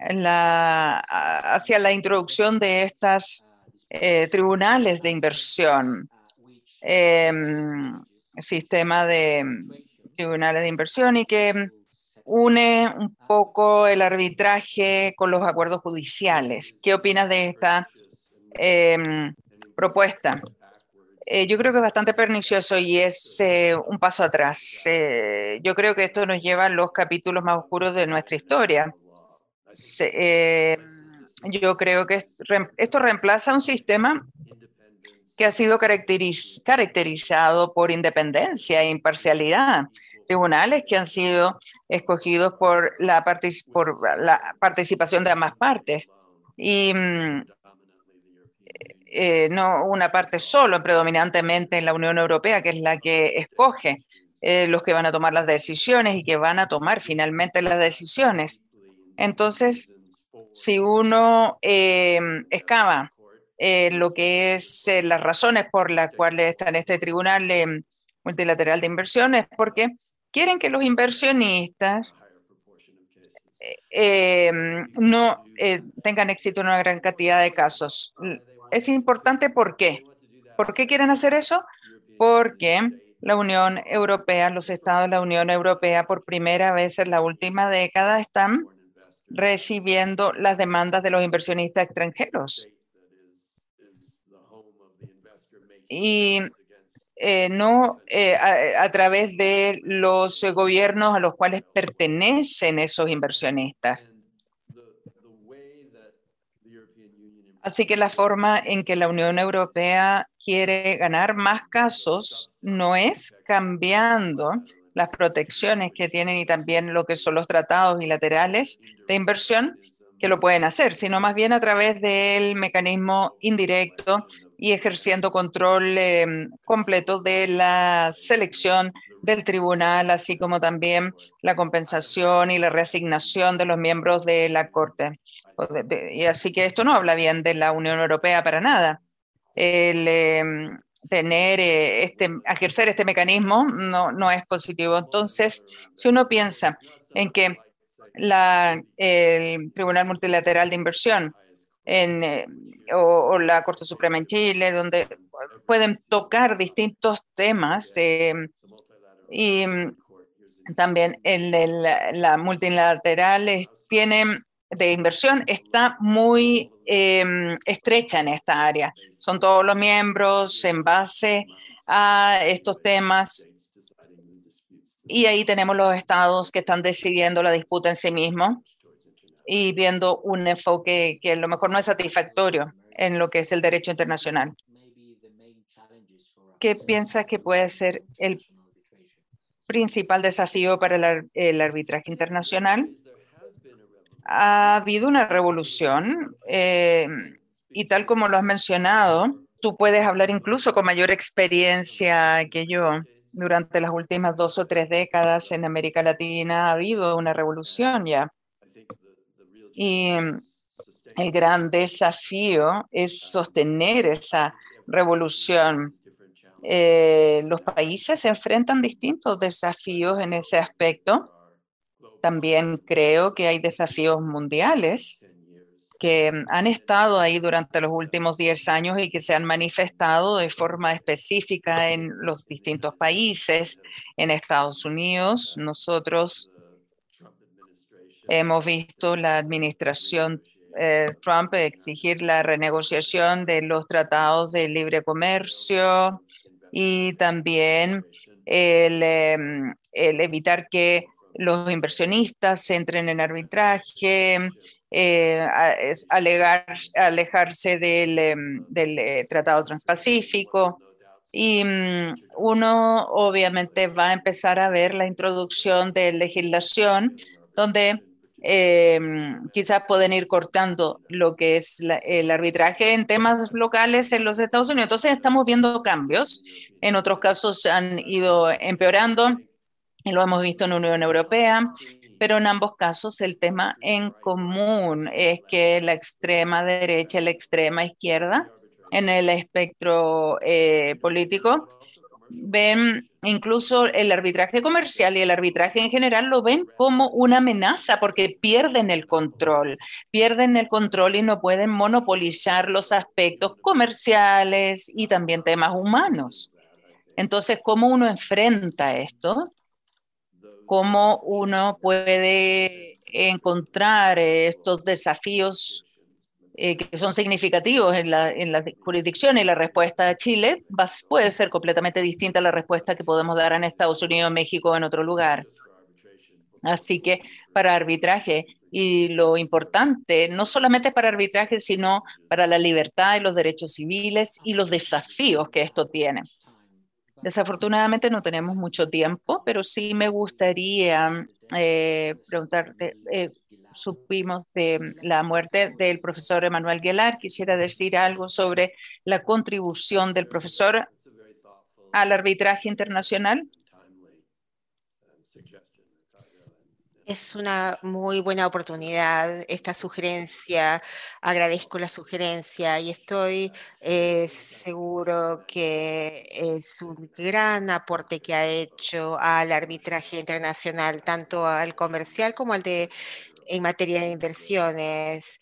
hacia la introducción de estas tribunales de inversión, sistema de tribunales de inversión, y que une un poco el arbitraje con los acuerdos judiciales. ¿Qué opinas de esta propuesta? Yo creo que es bastante pernicioso y es un paso atrás. Yo creo que esto nos lleva a los capítulos más oscuros de nuestra historia. Yo creo que esto reemplaza un sistema que ha sido caracterizado por independencia e imparcialidad. Tribunales que han sido escogidos por la participación de ambas partes y no una parte solo, predominantemente en la Unión Europea, que es la que escoge los que van a tomar las decisiones y que van a tomar finalmente las decisiones. Entonces, si uno excava lo que es las razones por las cuales está en este tribunal multilateral de inversiones, porque quieren que los inversionistas no tengan éxito en una gran cantidad de casos. Es importante, ¿por qué? ¿Por qué quieren hacer eso? Porque la Unión Europea, los estados de la Unión Europea, por primera vez en la última década, están recibiendo las demandas de los inversionistas extranjeros. Y no a través de los gobiernos a los cuales pertenecen esos inversionistas. Así que la forma en que la Unión Europea quiere ganar más casos no es cambiando las protecciones que tienen y también lo que son los tratados bilaterales de inversión, que lo pueden hacer, sino más bien a través del mecanismo indirecto y ejerciendo control completo de la selección del tribunal, así como también la compensación y la reasignación de los miembros de la Corte. Y así que esto no habla bien de la Unión Europea para nada. El ejercer este mecanismo no es positivo. Entonces, si uno piensa en que el Tribunal Multilateral de Inversión o la Corte Suprema en Chile, donde pueden tocar distintos temas, y también la multilateral de inversión está muy estrecha en esta área. Son todos los miembros en base a estos temas, y ahí tenemos los estados que están decidiendo la disputa en sí mismos y viendo un enfoque que a lo mejor no es satisfactorio en lo que es el derecho internacional. ¿Qué piensas que puede ser el principal desafío para el arbitraje internacional? Ha habido una revolución y tal como lo has mencionado, tú puedes hablar incluso con mayor experiencia que yo. Durante las últimas 2 o 3 décadas en América Latina ha habido una revolución ya. Y el gran desafío es sostener esa revolución. Los países se enfrentan distintos desafíos en ese aspecto. También creo que hay desafíos mundiales que han estado ahí durante los últimos 10 años y que se han manifestado de forma específica en los distintos países. En Estados Unidos, nosotros hemos visto la administración Trump exigir la renegociación de los tratados de libre comercio y también el evitar que los inversionistas entren en arbitraje, alejarse del Tratado Transpacífico. Y uno obviamente va a empezar a ver la introducción de legislación donde quizás pueden ir cortando lo que es el arbitraje en temas locales en los Estados Unidos. Entonces estamos viendo cambios. En otros casos han ido empeorando y lo hemos visto en la Unión Europea. Pero en ambos casos el tema en común es que la extrema derecha y la extrema izquierda en el espectro político ven incluso el arbitraje comercial y el arbitraje en general lo ven como una amenaza porque pierden el control y no pueden monopolizar los aspectos comerciales y también temas humanos. Entonces, ¿cómo uno enfrenta esto? ¿Cómo uno puede encontrar estos desafíos que son significativos en la jurisdicción? Y la respuesta a Chile puede ser completamente distinta a la respuesta que podemos dar en Estados Unidos, México o en otro lugar. Así que para arbitraje, y lo importante, no solamente para arbitraje, sino para la libertad y los derechos civiles y los desafíos que esto tiene. Desafortunadamente no tenemos mucho tiempo, pero sí me gustaría preguntarte, supimos de la muerte del profesor Emmanuel Gaillard. Quisiera decir algo sobre la contribución del profesor al arbitraje internacional. Es una muy buena oportunidad esta sugerencia, agradezco la sugerencia y estoy seguro que es un gran aporte que ha hecho al arbitraje internacional, tanto al comercial como al en materia de inversiones.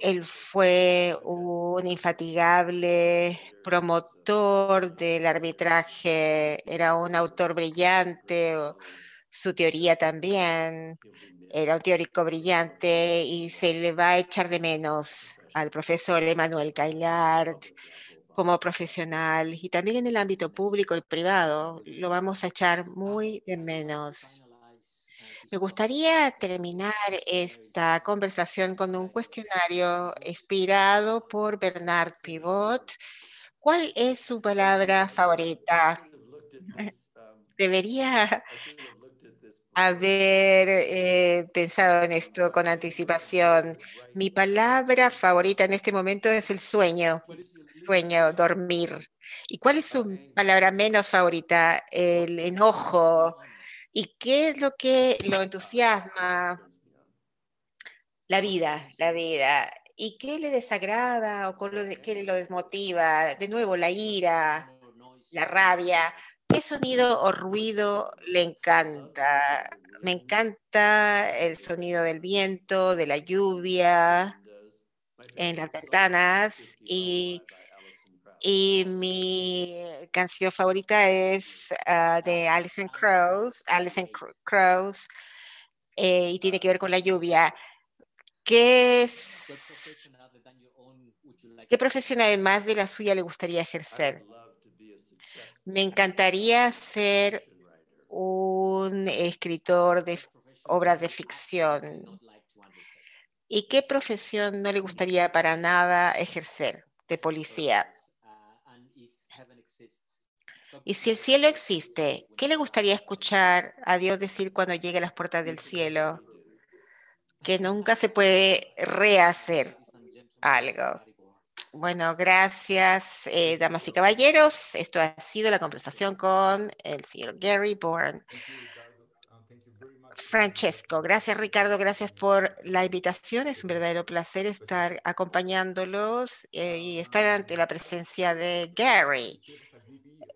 Él fue un infatigable promotor del arbitraje, era un autor brillante. Su teoría también, era un teórico brillante y se le va a echar de menos al profesor Emmanuel Gaillard como profesional y también en el ámbito público y privado lo vamos a echar muy de menos. Me gustaría terminar esta conversación con un cuestionario inspirado por Bernard Pivot. ¿Cuál es su palabra favorita? Debería haber pensado en esto con anticipación. Mi palabra favorita en este momento es el sueño. Sueño, dormir. ¿Y cuál es su palabra menos favorita? El enojo. ¿Y qué es lo que lo entusiasma? La vida, la vida. ¿Y qué le desagrada o qué lo desmotiva? De nuevo, la ira, la rabia. ¿Qué sonido o ruido le encanta? Me encanta el sonido del viento, de la lluvia, en las ventanas. Y mi canción favorita es de Alison Krauss, y tiene que ver con la lluvia. ¿Qué profesión además de la suya le gustaría ejercer? Me encantaría ser un escritor de obras de ficción. ¿Y qué profesión no le gustaría para nada ejercer? De policía. Y si el cielo existe, ¿qué le gustaría escuchar a Dios decir cuando llegue a las puertas del cielo? Que nunca se puede rehacer algo. Bueno, gracias, damas y caballeros. Esto ha sido la conversación con el señor Gary Born. Francesco, gracias Ricardo, gracias por la invitación. Es un verdadero placer estar acompañándolos y estar ante la presencia de Gary.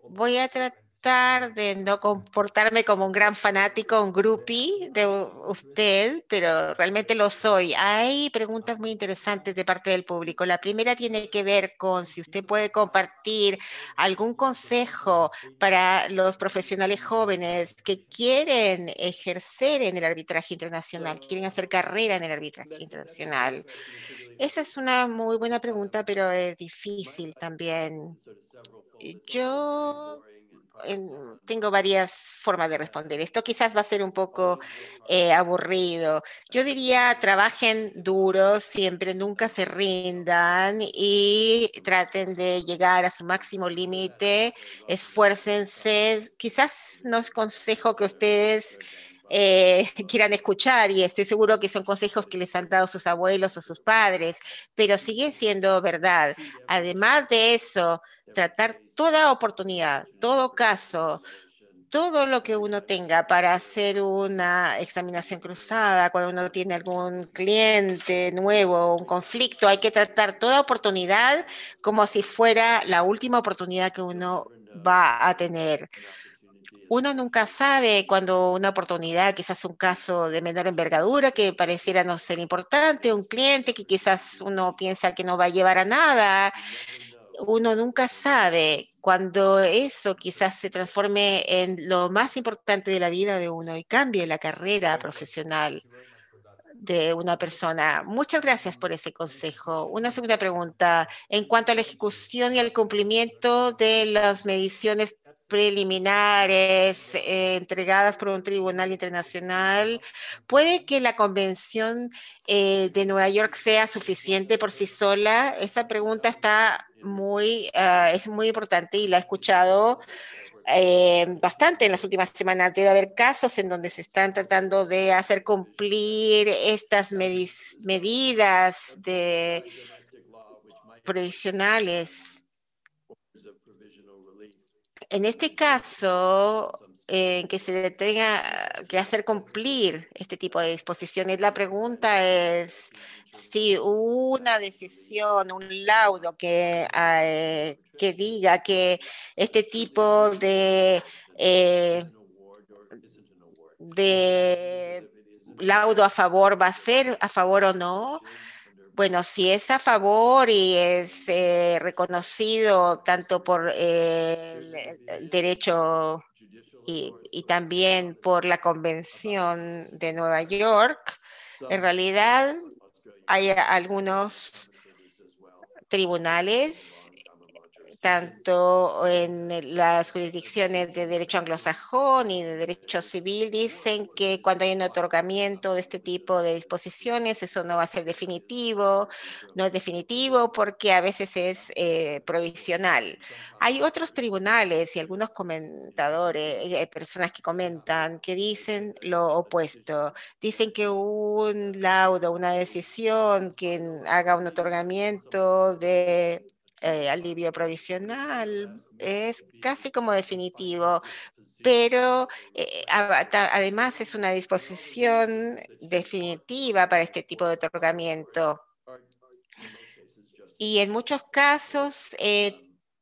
Voy a tratar de no comportarme como un gran fanático, un groupie de usted, pero realmente lo soy. Hay preguntas muy interesantes de parte del público. La primera tiene que ver con si usted puede compartir algún consejo para los profesionales jóvenes que quieren ejercer en el arbitraje internacional, quieren hacer carrera en el arbitraje internacional. Esa es una muy buena pregunta, pero es difícil también. Yo tengo varias formas de responder. Esto quizás va a ser un poco aburrido. Yo diría, trabajen duro siempre, nunca se rindan y traten de llegar a su máximo límite, esfuércense. Quizás no es consejo que ustedes quieran escuchar, y estoy seguro que son consejos que les han dado sus abuelos o sus padres, pero sigue siendo verdad. Además de eso, tratar toda oportunidad, todo caso, todo lo que uno tenga para hacer una examinación cruzada, cuando uno tiene algún cliente nuevo, un conflicto, hay que tratar toda oportunidad como si fuera la última oportunidad que uno va a tener. Uno nunca sabe cuando una oportunidad, quizás un caso de menor envergadura que pareciera no ser importante, un cliente que quizás uno piensa que no va a llevar a nada, uno nunca sabe cuando eso quizás se transforme en lo más importante de la vida de uno y cambie la carrera profesional de una persona. Muchas gracias por ese consejo. Una segunda pregunta, en cuanto a la ejecución y al cumplimiento de las mediciones preliminares entregadas por un tribunal internacional, ¿puede que la Convención de Nueva York sea suficiente por sí sola? Esa pregunta está es muy importante y la he escuchado bastante en las últimas semanas. Debe haber casos en donde se están tratando de hacer cumplir estas medidas de provisionales. En este caso, que se tenga que hacer cumplir este tipo de disposiciones, la pregunta es si una decisión, un laudo que diga que este tipo de laudo a favor va a ser a favor o no. Bueno, si es a favor y es reconocido tanto por el derecho y también por la Convención de Nueva York, en realidad hay algunos tribunales tanto en las jurisdicciones de derecho anglosajón y de derecho civil, dicen que cuando hay un otorgamiento de este tipo de disposiciones, eso no va a ser definitivo, no es definitivo porque a veces es provisional. Hay otros tribunales y algunos comentadores, personas que comentan, que dicen lo opuesto. Dicen que un laudo, una decisión que haga un otorgamiento de alivio provisional es casi como definitivo, pero además es una disposición definitiva para este tipo de otorgamiento. Y en muchos casos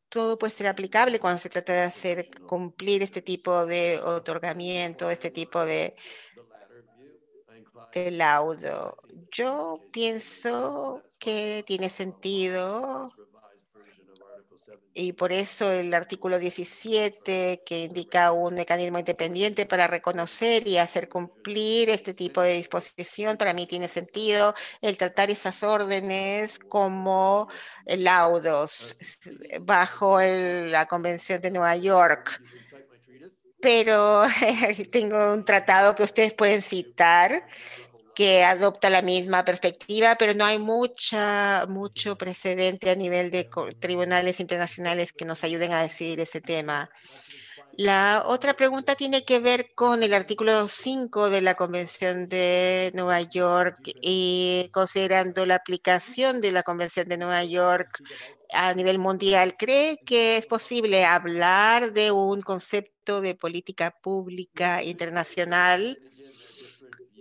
todo puede ser aplicable cuando se trata de hacer cumplir este tipo de otorgamiento, este tipo de laudo. Yo pienso que tiene sentido. Y por eso el artículo 17, que indica un mecanismo independiente para reconocer y hacer cumplir este tipo de disposición, para mí tiene sentido el tratar esas órdenes como laudos bajo la Convención de Nueva York. Pero tengo un tratado que ustedes pueden citar que adopta la misma perspectiva, pero no hay mucho precedente a nivel de tribunales internacionales que nos ayuden a decidir ese tema. La otra pregunta tiene que ver con el artículo 5 de la Convención de Nueva York y considerando la aplicación de la Convención de Nueva York a nivel mundial. ¿Cree que es posible hablar de un concepto de política pública internacional?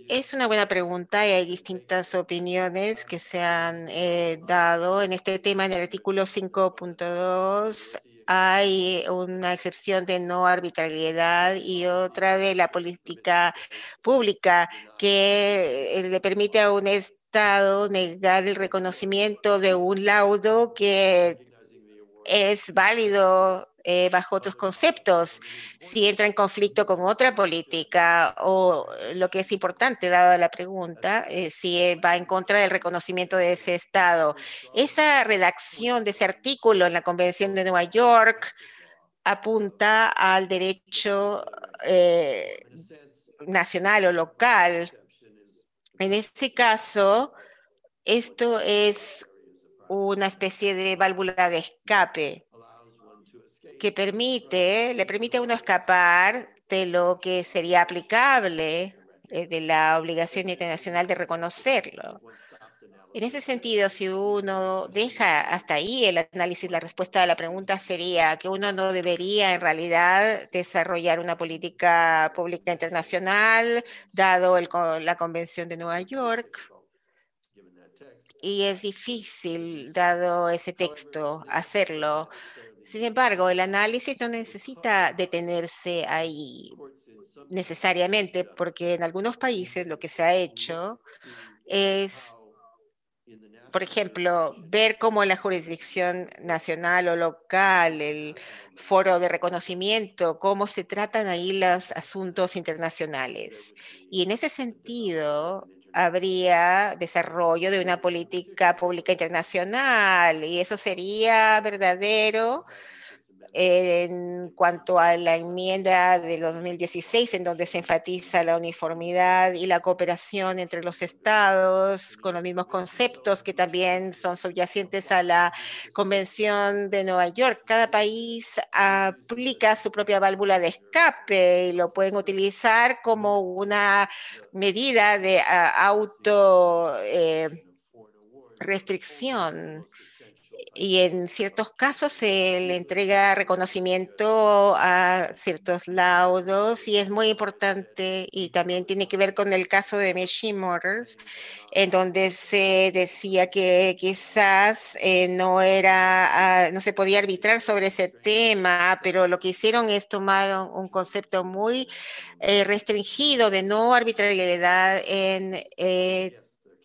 Es una buena pregunta y hay distintas opiniones que se han dado en este tema. En el artículo 5.2 hay una excepción de no arbitrariedad y otra de la política pública que le permite a un Estado negar el reconocimiento de un laudo que es válido bajo otros conceptos, si entra en conflicto con otra política, o lo que es importante, dada la pregunta, si va en contra del reconocimiento de ese Estado. Esa redacción de ese artículo en la Convención de Nueva York apunta al derecho nacional o local. En ese caso, esto es una especie de válvula de escape que le permite a uno escapar de lo que sería aplicable de la obligación internacional de reconocerlo. En ese sentido, si uno deja hasta ahí el análisis, la respuesta a la pregunta sería que uno no debería en realidad desarrollar una política pública internacional, dado la Convención de Nueva York. Y es difícil, dado ese texto, hacerlo. Sin embargo, el análisis no necesita detenerse ahí necesariamente, porque en algunos países lo que se ha hecho es, por ejemplo, ver cómo la jurisdicción nacional o local, el foro de reconocimiento, cómo se tratan ahí los asuntos internacionales. Y en ese sentido, habría desarrollo de una política pública internacional y eso sería verdadero en cuanto a la enmienda de 2016 en donde se enfatiza la uniformidad y la cooperación entre los estados con los mismos conceptos que también son subyacentes a la Convención de Nueva York. Cada país aplica su propia válvula de escape y lo pueden utilizar como una medida de autorrestricción. Y en ciertos casos se le entrega reconocimiento a ciertos laudos y es muy importante y también tiene que ver con el caso de Machine Motors, en donde se decía que quizás no se podía arbitrar sobre ese tema, pero lo que hicieron es tomar un concepto muy restringido de no arbitrariedad en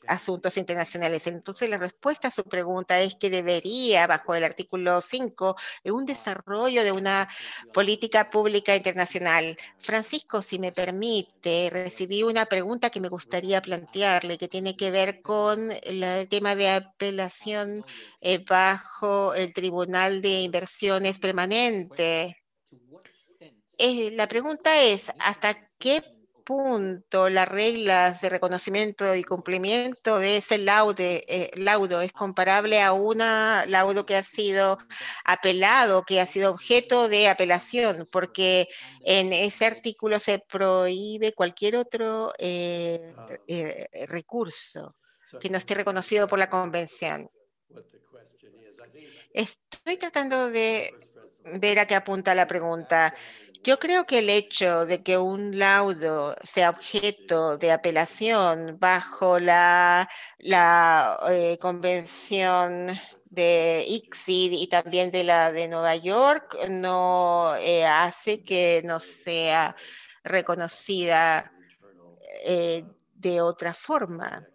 asuntos internacionales. Entonces, la respuesta a su pregunta es que debería, bajo el artículo 5, un desarrollo de una política pública internacional. Francisco, si me permite, recibí una pregunta que me gustaría plantearle, que tiene que ver con el tema de apelación bajo el Tribunal de Inversiones Permanente. La pregunta es, ¿hasta qué punto las reglas de reconocimiento y cumplimiento de ese laudo es comparable a un laudo que ha sido apelado, que ha sido objeto de apelación? Porque en ese artículo se prohíbe cualquier otro recurso que no esté reconocido por la Convención. Estoy tratando de ver a qué apunta la pregunta. Yo creo que el hecho de que un laudo sea objeto de apelación bajo la Convención de ICSID y también de la de Nueva York no hace que no sea reconocida de otra forma.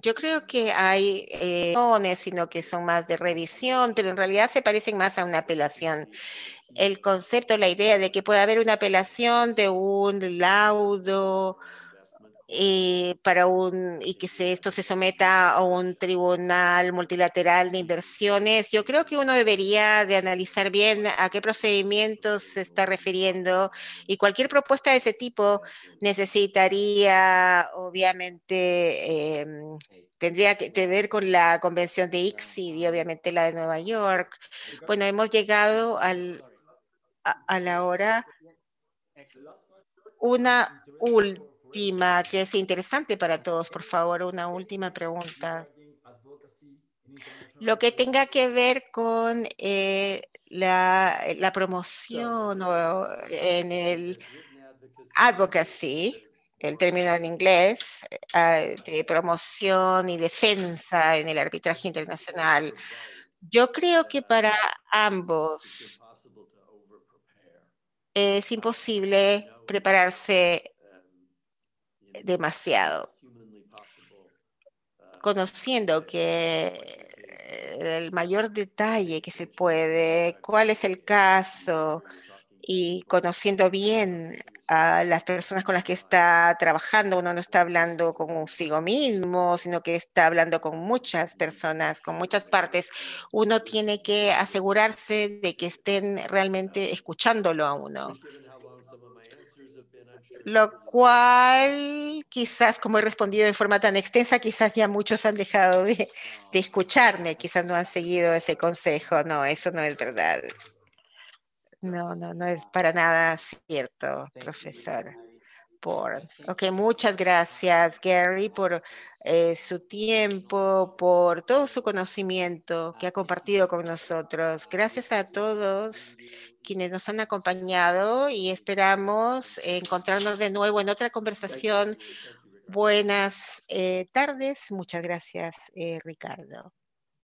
Yo creo que hay sino que son más de revisión, pero en realidad se parecen más a una apelación. El concepto, la idea de que puede haber una apelación de un laudo y que esto se someta a un tribunal multilateral de inversiones, yo creo que uno debería de analizar bien a qué procedimientos se está refiriendo, y cualquier propuesta de ese tipo necesitaría, obviamente, tendría que ver con la Convención de ICSID y obviamente la de Nueva York. Bueno, hemos llegado a la hora. Una última, que es interesante para todos, por favor, una última pregunta. Lo que tenga que ver con la promoción o en el advocacy, el término en inglés, de promoción y defensa en el arbitraje internacional. Yo creo que para ambos es imposible prepararse demasiado, conociendo que el mayor detalle que se puede, cuál es el caso, y conociendo bien a las personas con las que está trabajando. Uno no está hablando consigo mismo, sino que está hablando con muchas personas, con muchas partes. Uno tiene que asegurarse de que estén realmente escuchándolo a uno. Lo cual, quizás, como he respondido de forma tan extensa, quizás ya muchos han dejado de escucharme, quizás no han seguido ese consejo. No, eso no es verdad. No es para nada cierto, profesor Born. Ok, muchas gracias, Gary, por su tiempo, por todo su conocimiento que ha compartido con nosotros. Gracias a todos quienes nos han acompañado y esperamos encontrarnos de nuevo en otra conversación. Buenas tardes. Muchas gracias, Ricardo.